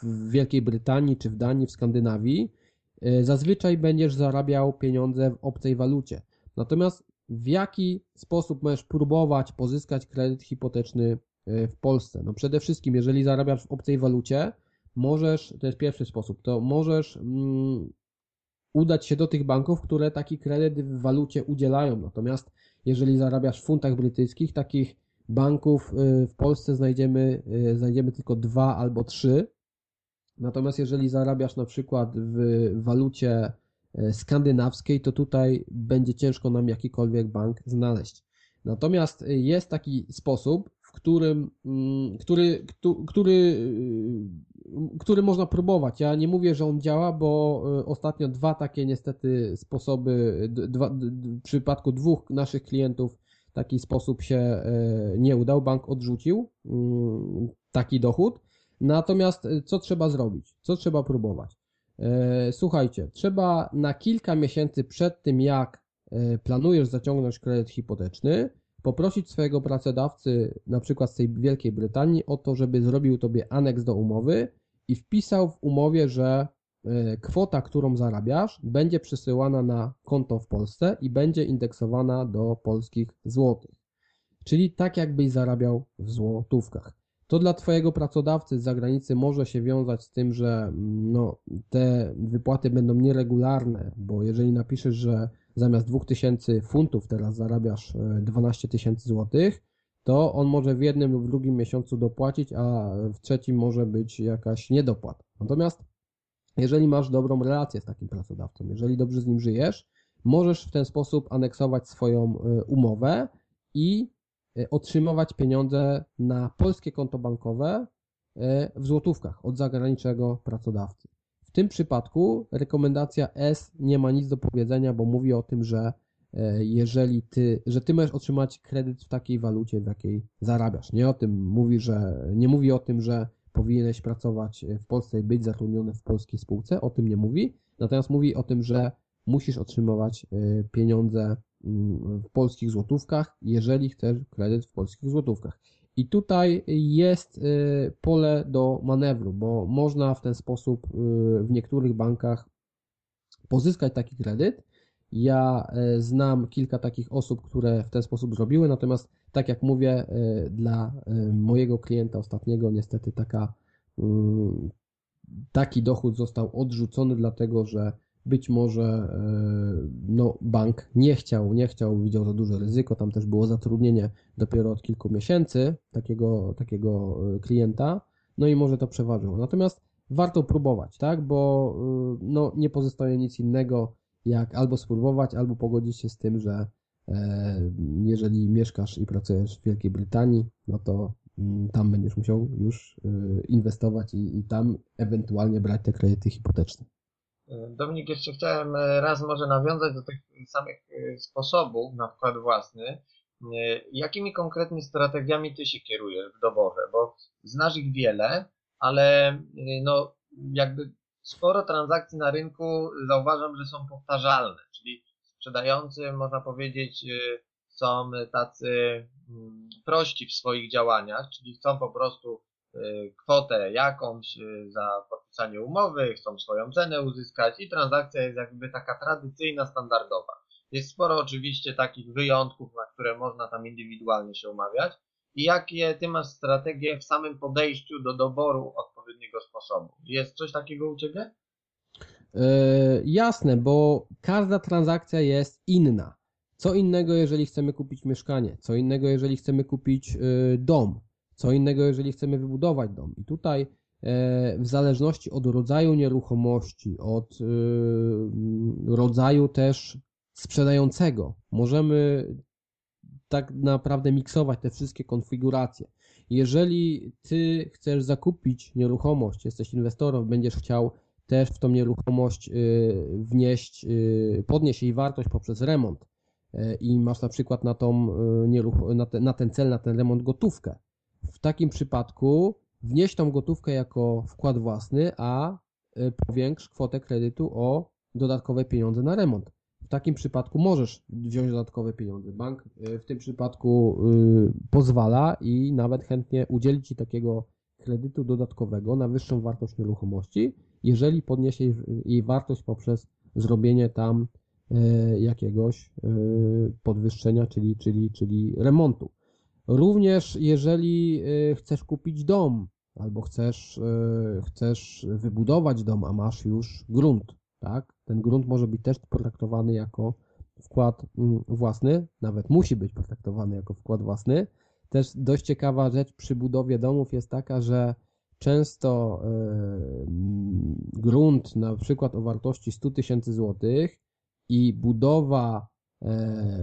w Wielkiej Brytanii, czy w Danii, w Skandynawii, zazwyczaj będziesz zarabiał pieniądze w obcej walucie. Natomiast w jaki sposób możesz próbować pozyskać kredyt hipoteczny w Polsce? No przede wszystkim, jeżeli zarabiasz w obcej walucie, to jest pierwszy sposób, to możesz udać się do tych banków, które taki kredyt w walucie udzielają. Natomiast jeżeli zarabiasz w funtach brytyjskich, takich banków w Polsce znajdziemy tylko 2 albo 3. Natomiast jeżeli zarabiasz na przykład w walucie skandynawskiej, to tutaj będzie ciężko nam jakikolwiek bank znaleźć. Natomiast jest taki sposób, w którym, który można próbować. Ja nie mówię, że on działa, bo ostatnio dwa takie niestety sposoby, w przypadku dwóch naszych klientów taki sposób się nie udał. Bank odrzucił taki dochód. Natomiast co trzeba zrobić? Co trzeba próbować? Słuchajcie, trzeba na kilka miesięcy przed tym, jak planujesz zaciągnąć kredyt hipoteczny, poprosić swojego pracodawcy, na przykład z tej Wielkiej Brytanii, o to, żeby zrobił tobie aneks do umowy i wpisał w umowie, że kwota, którą zarabiasz, będzie przesyłana na konto w Polsce i będzie indeksowana do polskich złotych. Czyli tak, jakbyś zarabiał w złotówkach. To dla twojego pracodawcy z zagranicy może się wiązać z tym, że no, te wypłaty będą nieregularne, bo jeżeli napiszesz, że zamiast 2000 funtów teraz zarabiasz 12 tysięcy złotych, to on może w jednym lub w drugim miesiącu dopłacić, a w trzecim może być jakaś niedopłata. Natomiast jeżeli masz dobrą relację z takim pracodawcą, jeżeli dobrze z nim żyjesz, możesz w ten sposób aneksować swoją umowę i otrzymywać pieniądze na polskie konto bankowe w złotówkach od zagranicznego pracodawcy. W tym przypadku rekomendacja S nie ma nic do powiedzenia, bo mówi o tym, że jeżeli ty możesz otrzymać kredyt w takiej walucie, w jakiej zarabiasz. Nie mówi o tym, że powinieneś pracować w Polsce i być zatrudniony w polskiej spółce, o tym nie mówi. Natomiast mówi o tym, że musisz otrzymywać pieniądze w polskich złotówkach, jeżeli chcesz kredyt w polskich złotówkach. I tutaj jest pole do manewru, bo można w ten sposób w niektórych bankach pozyskać taki kredyt. Ja znam kilka takich osób, które w ten sposób zrobiły, natomiast tak jak mówię, dla mojego klienta ostatniego niestety taki dochód został odrzucony, dlatego że być może no, bank nie chciał, widział za duże ryzyko, tam też było zatrudnienie dopiero od kilku miesięcy takiego klienta, no i może to przeważyło. Natomiast warto próbować, tak, bo no, nie pozostaje nic innego, jak albo spróbować, albo pogodzić się z tym, że jeżeli mieszkasz i pracujesz w Wielkiej Brytanii, no to tam będziesz musiał już inwestować i tam ewentualnie brać te kredyty hipoteczne. Dominik, jeszcze chciałem raz może nawiązać do tych samych sposobów na wkład własny. Jakimi konkretnie strategiami ty się kierujesz w doborze? Bo znasz ich wiele, ale no jakby sporo transakcji na rynku zauważam, że są powtarzalne, czyli sprzedający, można powiedzieć, są tacy prości w swoich działaniach, czyli chcą po prostu kwotę jakąś za podpisanie umowy, chcą swoją cenę uzyskać i transakcja jest jakby taka tradycyjna, standardowa. Jest sporo oczywiście takich wyjątków, na które można tam indywidualnie się umawiać. I jakie ty masz strategie w samym podejściu do doboru odpowiedniego sposobu? Jest coś takiego u ciebie? Jasne, bo każda transakcja jest inna. Co innego, jeżeli chcemy kupić mieszkanie, co innego, jeżeli chcemy kupić dom, co innego, jeżeli chcemy wybudować dom. I tutaj w zależności od rodzaju nieruchomości, od rodzaju też sprzedającego, możemy tak naprawdę miksować te wszystkie konfiguracje. Jeżeli ty chcesz zakupić nieruchomość, jesteś inwestorem, będziesz chciał też w tą nieruchomość wnieść, podnieść jej wartość poprzez remont i masz na przykład na ten cel, na ten remont gotówkę. W takim przypadku wnieś tą gotówkę jako wkład własny, a powiększ kwotę kredytu o dodatkowe pieniądze na remont. W takim przypadku możesz wziąć dodatkowe pieniądze. Bank w tym przypadku pozwala i nawet chętnie udzieli ci takiego kredytu dodatkowego na wyższą wartość nieruchomości, jeżeli podniesie jej wartość poprzez zrobienie tam jakiegoś podwyższenia, czyli remontu. Również jeżeli chcesz kupić dom albo chcesz wybudować dom, a masz już grunt, tak? Ten grunt może być też potraktowany jako wkład własny, nawet musi być potraktowany jako wkład własny. Też dość ciekawa rzecz przy budowie domów jest taka, że Często grunt na przykład o wartości 100 tysięcy złotych i budowa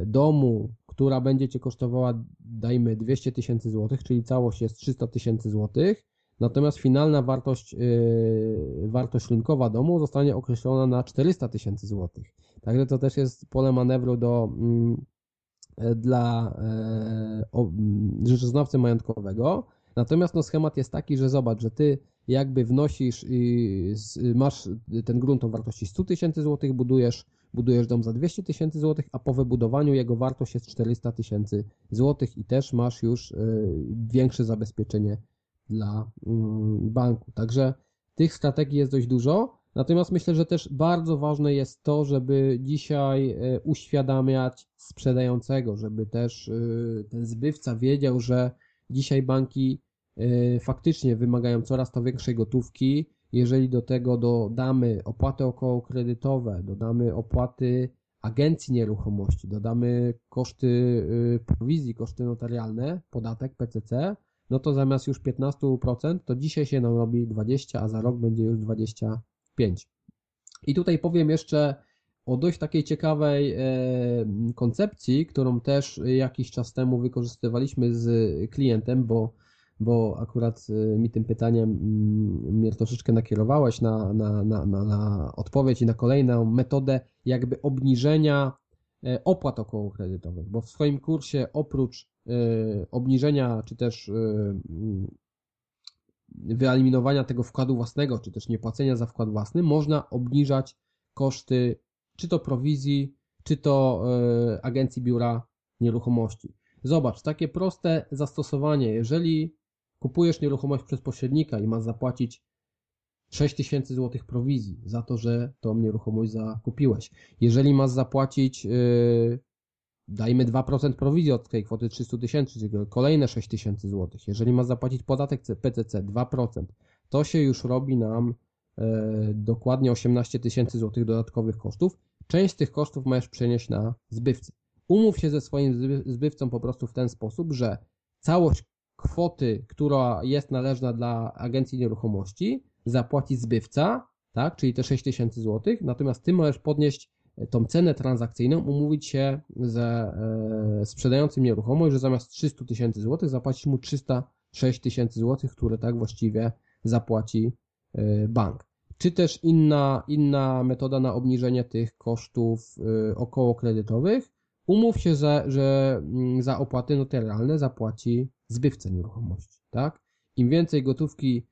domu, która będzie Cię kosztowała, dajmy 200 tysięcy złotych, czyli całość jest 300 tysięcy złotych, natomiast finalna wartość rynkowa domu zostanie określona na 400 tysięcy złotych. Także to też jest pole manewru dla rzeczoznawcy majątkowego. Natomiast no, schemat jest taki, że zobacz, że Ty jakby wnosisz i masz ten grunt o wartości 100 tysięcy złotych, budujesz dom za 200 tysięcy złotych, a po wybudowaniu jego wartość jest 400 tysięcy złotych i też masz już większe zabezpieczenie dla banku. Także tych strategii jest dość dużo, natomiast myślę, że też bardzo ważne jest to, żeby dzisiaj uświadamiać sprzedającego, żeby też ten zbywca wiedział, że dzisiaj banki faktycznie wymagają coraz to większej gotówki. Jeżeli do tego dodamy opłaty okołokredytowe, dodamy opłaty agencji nieruchomości, dodamy koszty prowizji, koszty notarialne, podatek PCC, no to zamiast już 15%, to dzisiaj się nam robi 20%, a za rok będzie już 25%. I tutaj powiem jeszcze o dość takiej ciekawej koncepcji, którą też jakiś czas temu wykorzystywaliśmy z klientem, bo akurat mi tym pytaniem mnie troszeczkę nakierowałeś na odpowiedź i na kolejną metodę jakby obniżenia opłat okołokredytowych, bo w swoim kursie oprócz obniżenia czy też wyeliminowania tego wkładu własnego, czy też niepłacenia za wkład własny, można obniżać koszty czy to prowizji, czy to agencji biura nieruchomości. Zobacz, takie proste zastosowanie, jeżeli kupujesz nieruchomość przez pośrednika i masz zapłacić 6 tysięcy złotych prowizji za to, że tą nieruchomość zakupiłeś. Jeżeli masz zapłacić, dajmy 2% prowizji od tej kwoty 300 tysięcy, czyli kolejne 6 tysięcy złotych. Jeżeli masz zapłacić podatek PCC 2%, to się już robi nam dokładnie 18 tysięcy złotych dodatkowych kosztów. Część z tych kosztów możesz przenieść na zbywcę. Umów się ze swoim zbywcą po prostu w ten sposób, że całość kwoty, która jest należna dla agencji nieruchomości, zapłaci zbywca, tak, czyli te 6 tysięcy złotych, natomiast Ty możesz podnieść tą cenę transakcyjną, umówić się ze sprzedającym nieruchomość, że zamiast 300 tysięcy złotych zapłacisz mu 306 tysięcy złotych, które tak właściwie zapłaci bank. Czy też inna metoda na obniżenie tych kosztów okołokredytowych, umów się, że za opłaty notarialne zapłaci zbywca nieruchomości, tak? Im więcej gotówki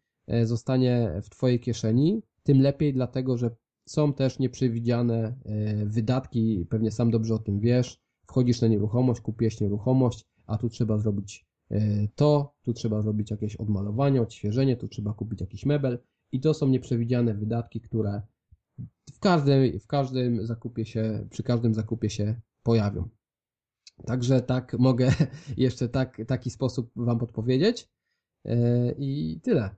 zostanie w Twojej kieszeni, tym lepiej, dlatego że są też nieprzewidziane wydatki, pewnie sam dobrze o tym wiesz, wchodzisz na nieruchomość, kupiłeś nieruchomość, a tu trzeba zrobić tu trzeba zrobić jakieś odmalowanie, odświeżenie, tu trzeba kupić jakiś mebel i to są nieprzewidziane wydatki, które przy każdym zakupie się pojawią. Także tak mogę jeszcze taki sposób Wam podpowiedzieć i tyle.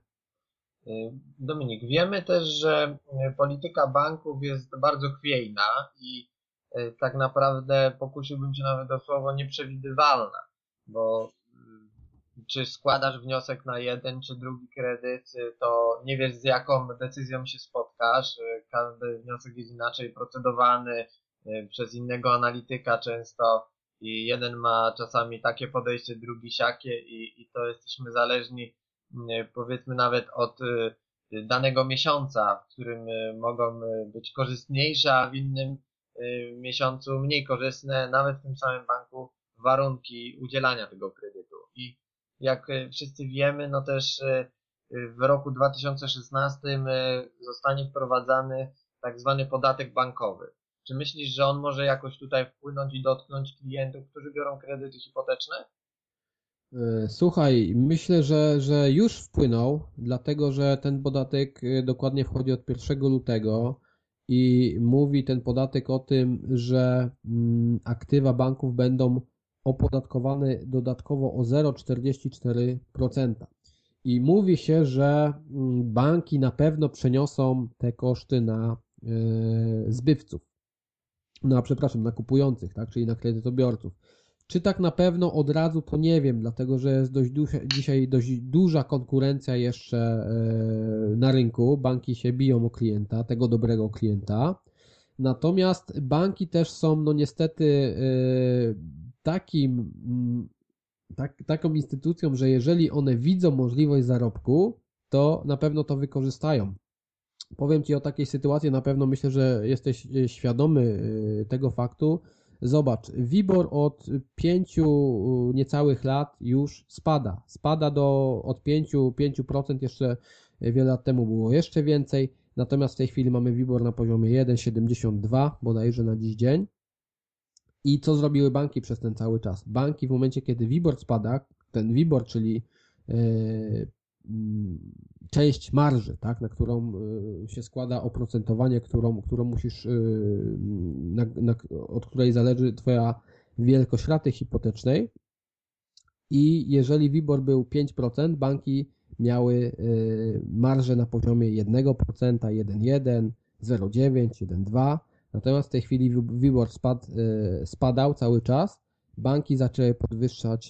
Dominik, wiemy też, że polityka banków jest bardzo chwiejna i tak naprawdę pokusiłbym się nawet o słowo nieprzewidywalna, bo czy składasz wniosek na jeden czy drugi kredyt, to nie wiesz, z jaką decyzją się spotkasz. Każdy wniosek jest inaczej procedowany przez innego analityka często i jeden ma czasami takie podejście, drugi siakie i to jesteśmy zależni, powiedzmy, nawet od danego miesiąca, w którym mogą być korzystniejsze, a w innym miesiącu mniej korzystne, nawet w tym samym banku, warunki udzielania tego kredytu. I jak wszyscy wiemy, no też w roku 2016 zostanie wprowadzany tak zwany podatek bankowy. Czy myślisz, że on może jakoś tutaj wpłynąć i dotknąć klientów, którzy biorą kredyty hipoteczne? Słuchaj, myślę, że już wpłynął, dlatego że ten podatek dokładnie wchodzi od 1 lutego i mówi ten podatek o tym, że aktywa banków będą opodatkowane dodatkowo o 0,44%. I mówi się, że banki na pewno przeniosą te koszty na zbywców. Na kupujących, tak, czyli na kredytobiorców. Czy tak na pewno od razu, to nie wiem, dlatego że jest dzisiaj dość duża konkurencja jeszcze na rynku. Banki się biją o klienta, tego dobrego klienta. Natomiast banki też są no niestety taką instytucją, że jeżeli one widzą możliwość zarobku, to na pewno to wykorzystają. Powiem Ci o takiej sytuacji, na pewno myślę, że jesteś świadomy tego faktu. Zobacz, WIBOR od 5 niecałych lat już spada. Spada od 5% jeszcze wiele lat temu było jeszcze więcej. Natomiast w tej chwili mamy WIBOR na poziomie 1,72 bodajże na dziś dzień. I co zrobiły banki przez ten cały czas? Banki w momencie, kiedy WIBOR spada, ten WIBOR, czyli część marży, tak, na którą się składa oprocentowanie, którą musisz, od której zależy Twoja wielkość raty hipotecznej. I jeżeli WIBOR był 5%, banki miały marżę na poziomie 1%, 1,1, 0,9, 1,2. Natomiast w tej chwili WIBOR spadał cały czas. Banki zaczęły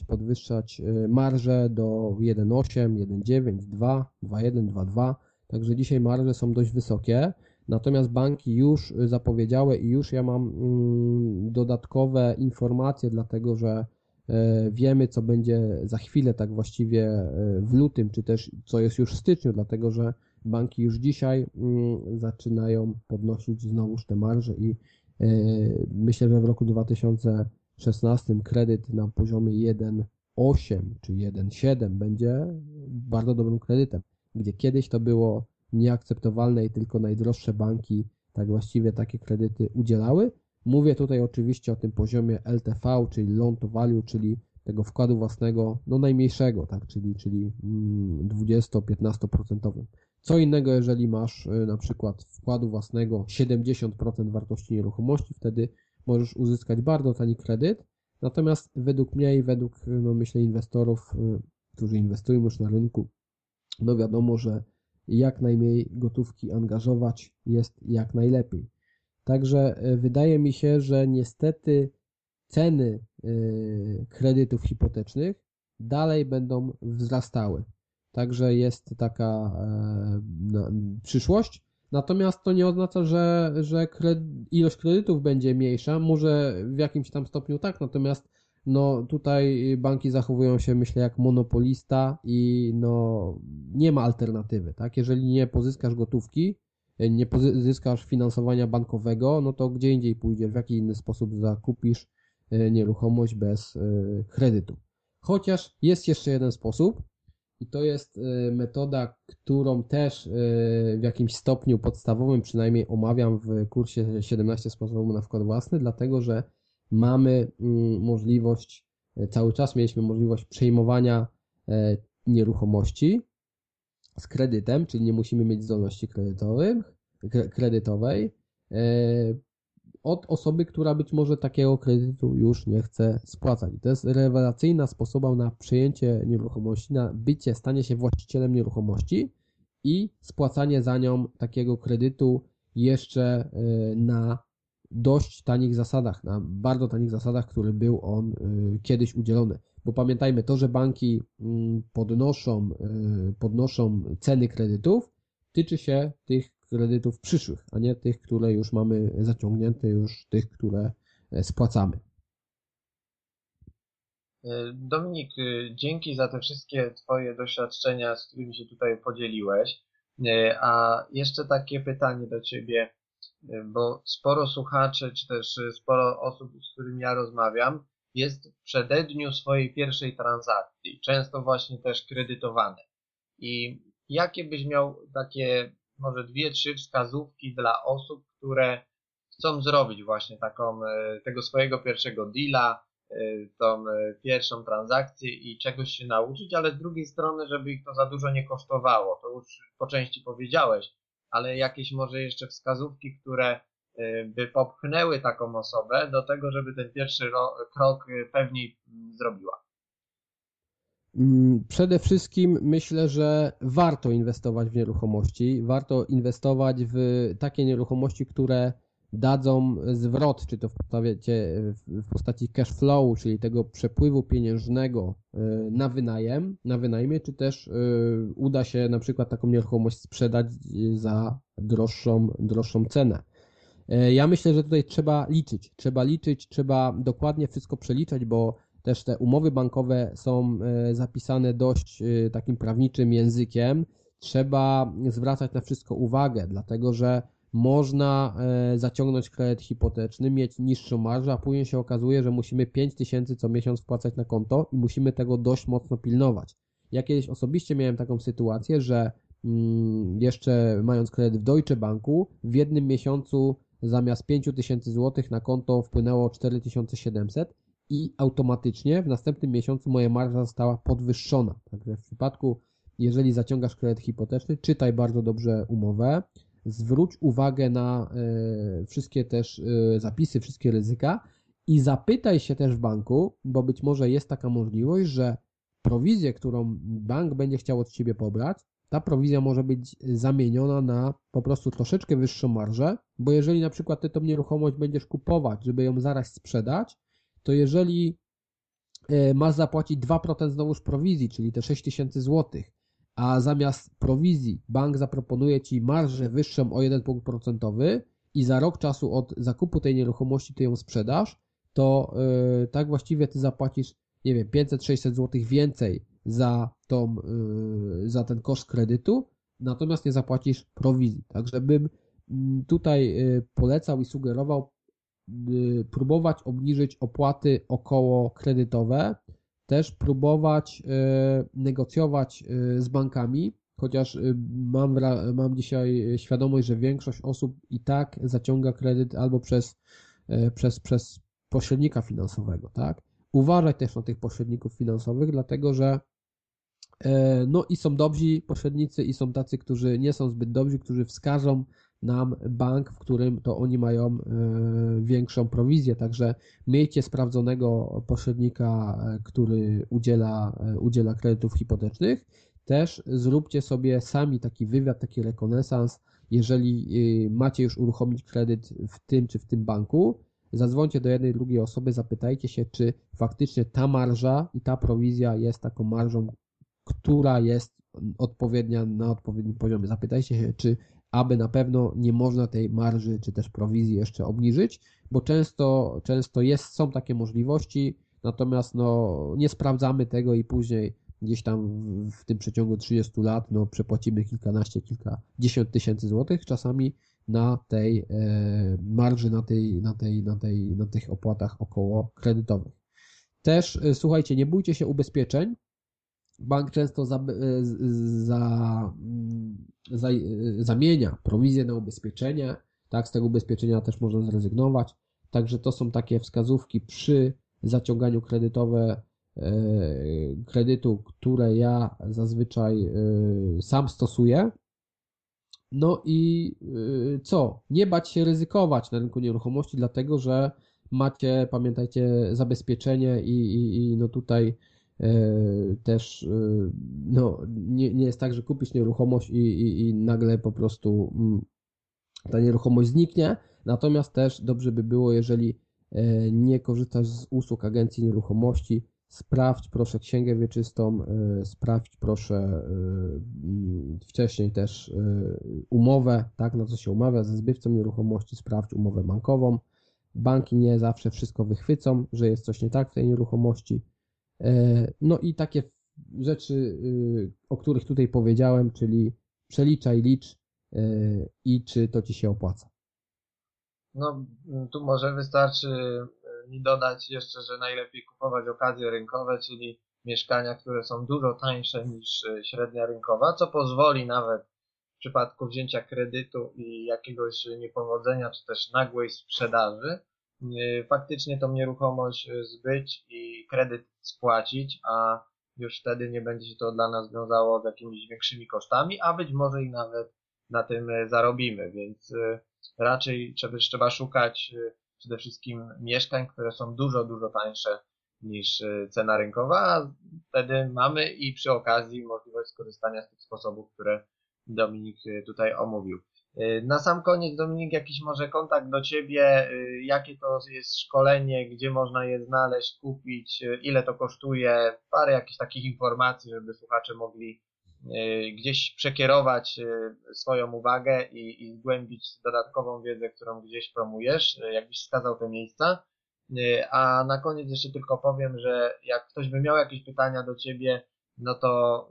podwyższać marże do 1,8, 1,9, 2, 2,1, 2,2. Także dzisiaj marże są dość wysokie. Natomiast banki już zapowiedziały i już ja mam dodatkowe informacje, dlatego że wiemy, co będzie za chwilę, tak właściwie w lutym, czy też co jest już w styczniu, dlatego że banki już dzisiaj zaczynają podnosić znowuż te marże i myślę, że w roku 2016 kredyt na poziomie 1,8 czy 1,7 będzie bardzo dobrym kredytem, gdzie kiedyś to było nieakceptowalne i tylko najdroższe banki tak właściwie takie kredyty udzielały. Mówię tutaj oczywiście o tym poziomie LTV, czyli loan to value, czyli tego wkładu własnego, no najmniejszego, tak, czyli 20-15%. Co innego, jeżeli masz na przykład wkładu własnego 70% wartości nieruchomości, wtedy możesz uzyskać bardzo tani kredyt. Natomiast według mnie i według, no myślę, inwestorów, którzy inwestują już na rynku, no wiadomo, że jak najmniej gotówki angażować jest jak najlepiej. Także wydaje mi się, że niestety ceny kredytów hipotecznych dalej będą wzrastały. Także jest taka przyszłość. Natomiast to nie oznacza, że ilość kredytów będzie mniejsza. Może w jakimś tam stopniu tak, natomiast no tutaj banki zachowują się, myślę, jak monopolista i no nie ma alternatywy, tak? Jeżeli nie pozyskasz gotówki, nie pozyskasz finansowania bankowego, no to gdzie indziej pójdziesz, w jaki inny sposób zakupisz nieruchomość bez kredytu. Chociaż jest jeszcze jeden sposób i to jest metoda, którą też w jakimś stopniu podstawowym przynajmniej omawiam w kursie 17 sposobów na wkład własny, dlatego że mamy możliwość, cały czas mieliśmy możliwość przejmowania nieruchomości z kredytem, czyli nie musimy mieć zdolności kredytowej od osoby, która być może takiego kredytu już nie chce spłacać. I to jest rewelacyjna sposoba na przejęcie nieruchomości, na stanie się właścicielem nieruchomości i spłacanie za nią takiego kredytu jeszcze na dość tanich zasadach, na bardzo tanich zasadach, który był on kiedyś udzielony. Bo pamiętajmy, to, że banki podnoszą ceny kredytów, tyczy się tych kredytów przyszłych, a nie tych, które już mamy zaciągnięte, już tych, które spłacamy. Dominik, dzięki za te wszystkie Twoje doświadczenia, z którymi się tutaj podzieliłeś. A jeszcze takie pytanie do Ciebie, bo sporo słuchaczy, czy też sporo osób, z którymi ja rozmawiam, jest w przededniu swojej pierwszej transakcji, często właśnie też kredytowane. I jakie byś miał takie może 2-3 wskazówki dla osób, które chcą zrobić właśnie tego swojego pierwszego deala, tą pierwszą transakcję i czegoś się nauczyć, ale z drugiej strony, żeby ich to za dużo nie kosztowało. To już po części powiedziałeś, ale jakieś może jeszcze wskazówki, które by popchnęły taką osobę do tego, żeby ten pierwszy krok pewniej zrobiła? Przede wszystkim myślę, że warto inwestować w nieruchomości. Warto inwestować w takie nieruchomości, które dadzą zwrot, czy to w postaci cash flow, czyli tego przepływu pieniężnego na wynajmie, czy też uda się na przykład taką nieruchomość sprzedać za droższą cenę. Ja myślę, że tutaj trzeba liczyć, trzeba dokładnie wszystko przeliczać, bo też te umowy bankowe są zapisane dość takim prawniczym językiem. Trzeba zwracać na wszystko uwagę, dlatego że można zaciągnąć kredyt hipoteczny, mieć niższą marżę, a później się okazuje, że musimy 5 000 co miesiąc wpłacać na konto i musimy tego dość mocno pilnować. Ja kiedyś osobiście miałem taką sytuację, że jeszcze mając kredyt w Deutsche Banku, w jednym miesiącu zamiast 5 000 złotych na konto wpłynęło 4700 i automatycznie w następnym miesiącu moja marża została podwyższona. Także w przypadku, jeżeli zaciągasz kredyt hipoteczny, czytaj bardzo dobrze umowę, zwróć uwagę na wszystkie też zapisy, wszystkie ryzyka i zapytaj się też w banku, bo być może jest taka możliwość, że prowizję, którą bank będzie chciał od Ciebie pobrać, ta prowizja może być zamieniona na po prostu troszeczkę wyższą marżę, bo jeżeli na przykład Ty tą nieruchomość będziesz kupować, żeby ją zaraz sprzedać, to jeżeli masz zapłacić 2% znowuż prowizji, czyli te 6 000 złotych, a zamiast prowizji bank zaproponuje Ci marżę wyższą o 1 punkt procentowy i za rok czasu od zakupu tej nieruchomości Ty ją sprzedasz, to tak właściwie Ty zapłacisz, nie wiem, 500-600 zł więcej za ten koszt kredytu, natomiast nie zapłacisz prowizji. Także bym tutaj polecał i sugerował próbować obniżyć opłaty okołokredytowe, też próbować negocjować z bankami, chociaż mam dzisiaj świadomość, że większość osób i tak zaciąga kredyt albo przez pośrednika finansowego, tak? Uważać też na tych pośredników finansowych, dlatego że no i są dobrzy pośrednicy i są tacy, którzy nie są zbyt dobrzy, którzy wskażą nam bank, w którym to oni mają większą prowizję, także miejcie sprawdzonego pośrednika, który udziela kredytów hipotecznych. Też zróbcie sobie sami taki wywiad, taki rekonesans, jeżeli macie już uruchomić kredyt w tym czy w tym banku, zadzwońcie do jednej, drugiej osoby, zapytajcie się, czy faktycznie ta marża i ta prowizja jest taką marżą, która jest odpowiednia na odpowiednim poziomie. Zapytajcie się, czy aby na pewno nie można tej marży czy też prowizji jeszcze obniżyć, bo często są takie możliwości, natomiast no, nie sprawdzamy tego i później gdzieś tam w tym przeciągu 30 lat no, przepłacimy kilkadziesiąt tysięcy złotych czasami na tej marży, na tych opłatach okołokredytowych. Też słuchajcie, nie bójcie się ubezpieczeń. Bank często zamienia prowizję na ubezpieczenie, tak, z tego ubezpieczenia też można zrezygnować, także to są takie wskazówki przy zaciąganiu kredytu, które ja zazwyczaj sam stosuję. No i nie bać się ryzykować na rynku nieruchomości, dlatego że macie, pamiętajcie, zabezpieczenie i no tutaj też no, nie jest tak, że kupisz nieruchomość i nagle po prostu ta nieruchomość zniknie, natomiast też dobrze by było, jeżeli nie korzystasz z usług agencji nieruchomości, sprawdź proszę księgę wieczystą, sprawdź proszę wcześniej też umowę, tak, na co się umawia ze zbywcą nieruchomości, sprawdź umowę bankową. Banki nie zawsze wszystko wychwycą, że jest coś nie tak w tej nieruchomości. No i takie rzeczy, o których tutaj powiedziałem, czyli przeliczaj, licz i czy to Ci się opłaca. No tu może wystarczy mi dodać jeszcze, że najlepiej kupować okazje rynkowe, czyli mieszkania, które są dużo tańsze niż średnia rynkowa, co pozwoli nawet w przypadku wzięcia kredytu i jakiegoś niepowodzenia, czy też nagłej sprzedaży, faktycznie tą nieruchomość zbyć i kredyt spłacić, a już wtedy nie będzie się to dla nas wiązało z jakimiś większymi kosztami, a być może i nawet na tym zarobimy, więc raczej trzeba szukać przede wszystkim mieszkań, które są dużo, dużo tańsze niż cena rynkowa, a wtedy mamy i przy okazji możliwość skorzystania z tych sposobów, które Dominik tutaj omówił. Na sam koniec, Dominik, jakiś może kontakt do Ciebie, jakie to jest szkolenie, gdzie można je znaleźć, kupić, ile to kosztuje, parę jakichś takich informacji, żeby słuchacze mogli gdzieś przekierować swoją uwagę i zgłębić dodatkową wiedzę, którą gdzieś promujesz, jakbyś wskazał te miejsca. A na koniec jeszcze tylko powiem, że jak ktoś by miał jakieś pytania do Ciebie, no to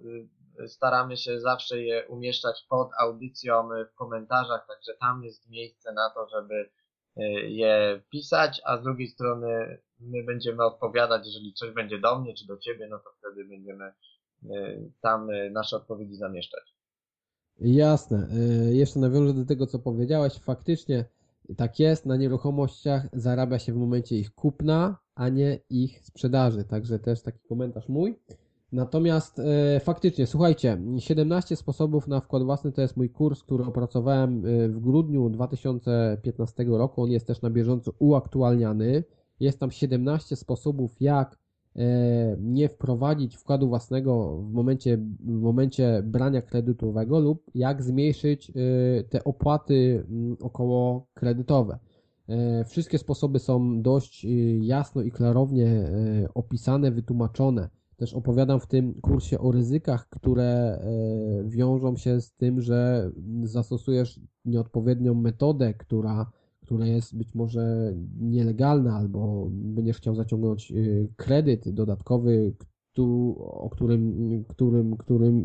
staramy się zawsze je umieszczać pod audycją w komentarzach, także tam jest miejsce na to, żeby je pisać, a z drugiej strony my będziemy odpowiadać, jeżeli coś będzie do mnie czy do Ciebie, no to wtedy będziemy tam nasze odpowiedzi zamieszczać. Jasne. Jeszcze nawiążę do tego, co powiedziałeś. Faktycznie tak jest, na nieruchomościach zarabia się w momencie ich kupna, a nie ich sprzedaży, także też taki komentarz mój. Natomiast faktycznie, słuchajcie, 17 sposobów na wkład własny to jest mój kurs, który opracowałem w grudniu 2015 roku. On jest też na bieżąco uaktualniany. Jest tam 17 sposobów, jak nie wprowadzić wkładu własnego w momencie brania kredytowego lub jak zmniejszyć te opłaty około kredytowe. Wszystkie sposoby są dość jasno i klarownie opisane, wytłumaczone. Też opowiadam w tym kursie o ryzykach, które wiążą się z tym, że zastosujesz nieodpowiednią metodę, która jest być może nielegalna, albo będziesz chciał zaciągnąć kredyt dodatkowy,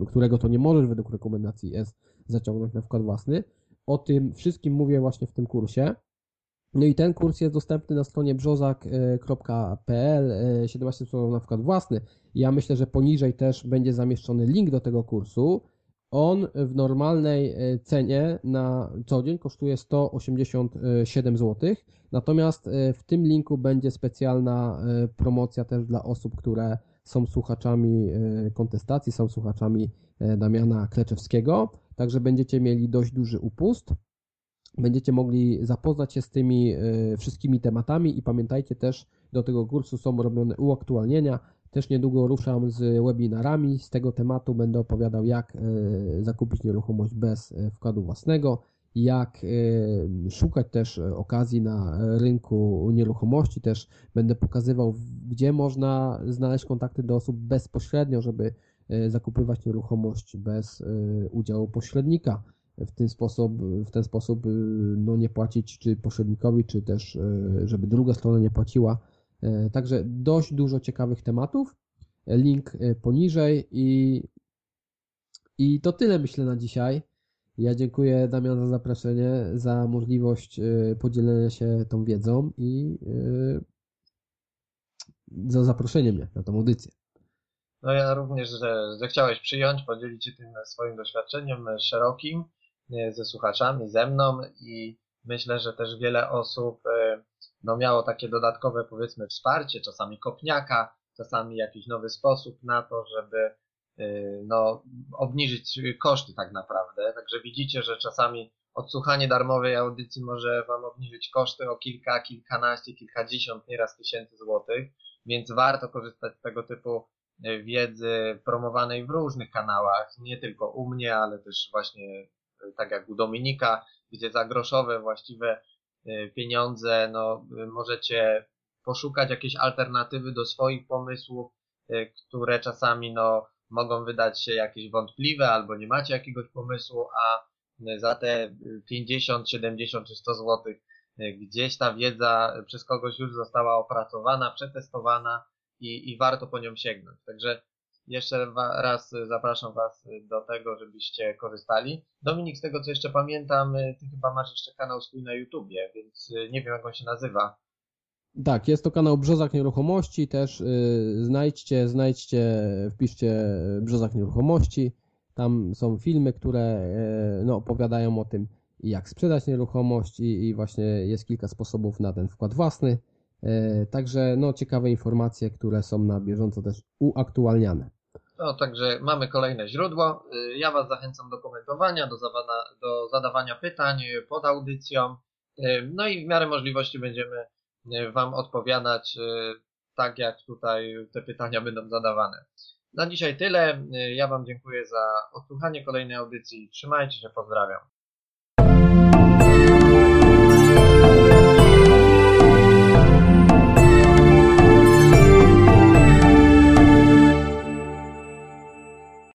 którego to nie możesz według rekomendacji S zaciągnąć na wkład własny. O tym wszystkim mówię właśnie w tym kursie. No i ten kurs jest dostępny na stronie brzozak.pl, 17 sposobów na wkład własny. Ja myślę, że poniżej też będzie zamieszczony link do tego kursu. On w normalnej cenie na co dzień kosztuje 187 zł. Natomiast w tym linku będzie specjalna promocja też dla osób, które są słuchaczami kontestacji, są słuchaczami Damiana Kraczewskiego. Także będziecie mieli dość duży upust. Będziecie mogli zapoznać się z tymi wszystkimi tematami i pamiętajcie też, do tego kursu są robione uaktualnienia. Też niedługo ruszam z webinarami z tego tematu. Będę opowiadał, jak zakupić nieruchomość bez wkładu własnego, jak szukać też okazji na rynku nieruchomości. Też będę pokazywał, gdzie można znaleźć kontakty do osób bezpośrednio, żeby zakupywać nieruchomość bez udziału pośrednika. W ten sposób no, nie płacić czy pośrednikowi, czy też żeby druga strona nie płaciła. Także dość dużo ciekawych tematów. Link poniżej i to tyle, myślę, na dzisiaj. Ja dziękuję, Damian, za zaproszenie, za możliwość podzielenia się tą wiedzą i za zaproszenie mnie na tą audycję. No ja również, że chciałeś przyjąć, podzielić się tym swoim doświadczeniem szerokim ze słuchaczami, ze mną i myślę, że też wiele osób no, miało takie dodatkowe, powiedzmy, wsparcie, czasami kopniaka, czasami jakiś nowy sposób na to, żeby no, obniżyć koszty tak naprawdę. Także widzicie, że czasami odsłuchanie darmowej audycji może Wam obniżyć koszty o kilka, kilkanaście, kilkadziesiąt, nieraz tysięcy złotych, więc warto korzystać z tego typu wiedzy promowanej w różnych kanałach, nie tylko u mnie, ale też właśnie tak jak u Dominika, gdzie za groszowe właściwe pieniądze no, możecie poszukać jakiejś alternatywy do swoich pomysłów, które czasami no, mogą wydać się jakieś wątpliwe albo nie macie jakiegoś pomysłu, a za te 50, 70 czy 100 zł gdzieś ta wiedza przez kogoś już została opracowana, przetestowana i warto po nią sięgnąć. Także jeszcze raz zapraszam Was do tego, żebyście korzystali. Dominik, z tego co jeszcze pamiętam, Ty chyba masz jeszcze kanał swój na YouTubie, więc nie wiem jak on się nazywa. Tak, jest to kanał Brzozak Nieruchomości, też znajdźcie, wpiszcie Brzozak Nieruchomości. Tam są filmy, które no, opowiadają o tym, jak sprzedać nieruchomość i właśnie jest kilka sposobów na ten wkład własny. Także no, ciekawe informacje, które są na bieżąco też uaktualniane. No, także mamy kolejne źródło. Ja Was zachęcam do komentowania, do zadawania pytań pod audycją. No i w miarę możliwości będziemy Wam odpowiadać tak, jak tutaj te pytania będą zadawane. Na dzisiaj tyle. Ja Wam dziękuję za odsłuchanie kolejnej audycji. Trzymajcie się, pozdrawiam.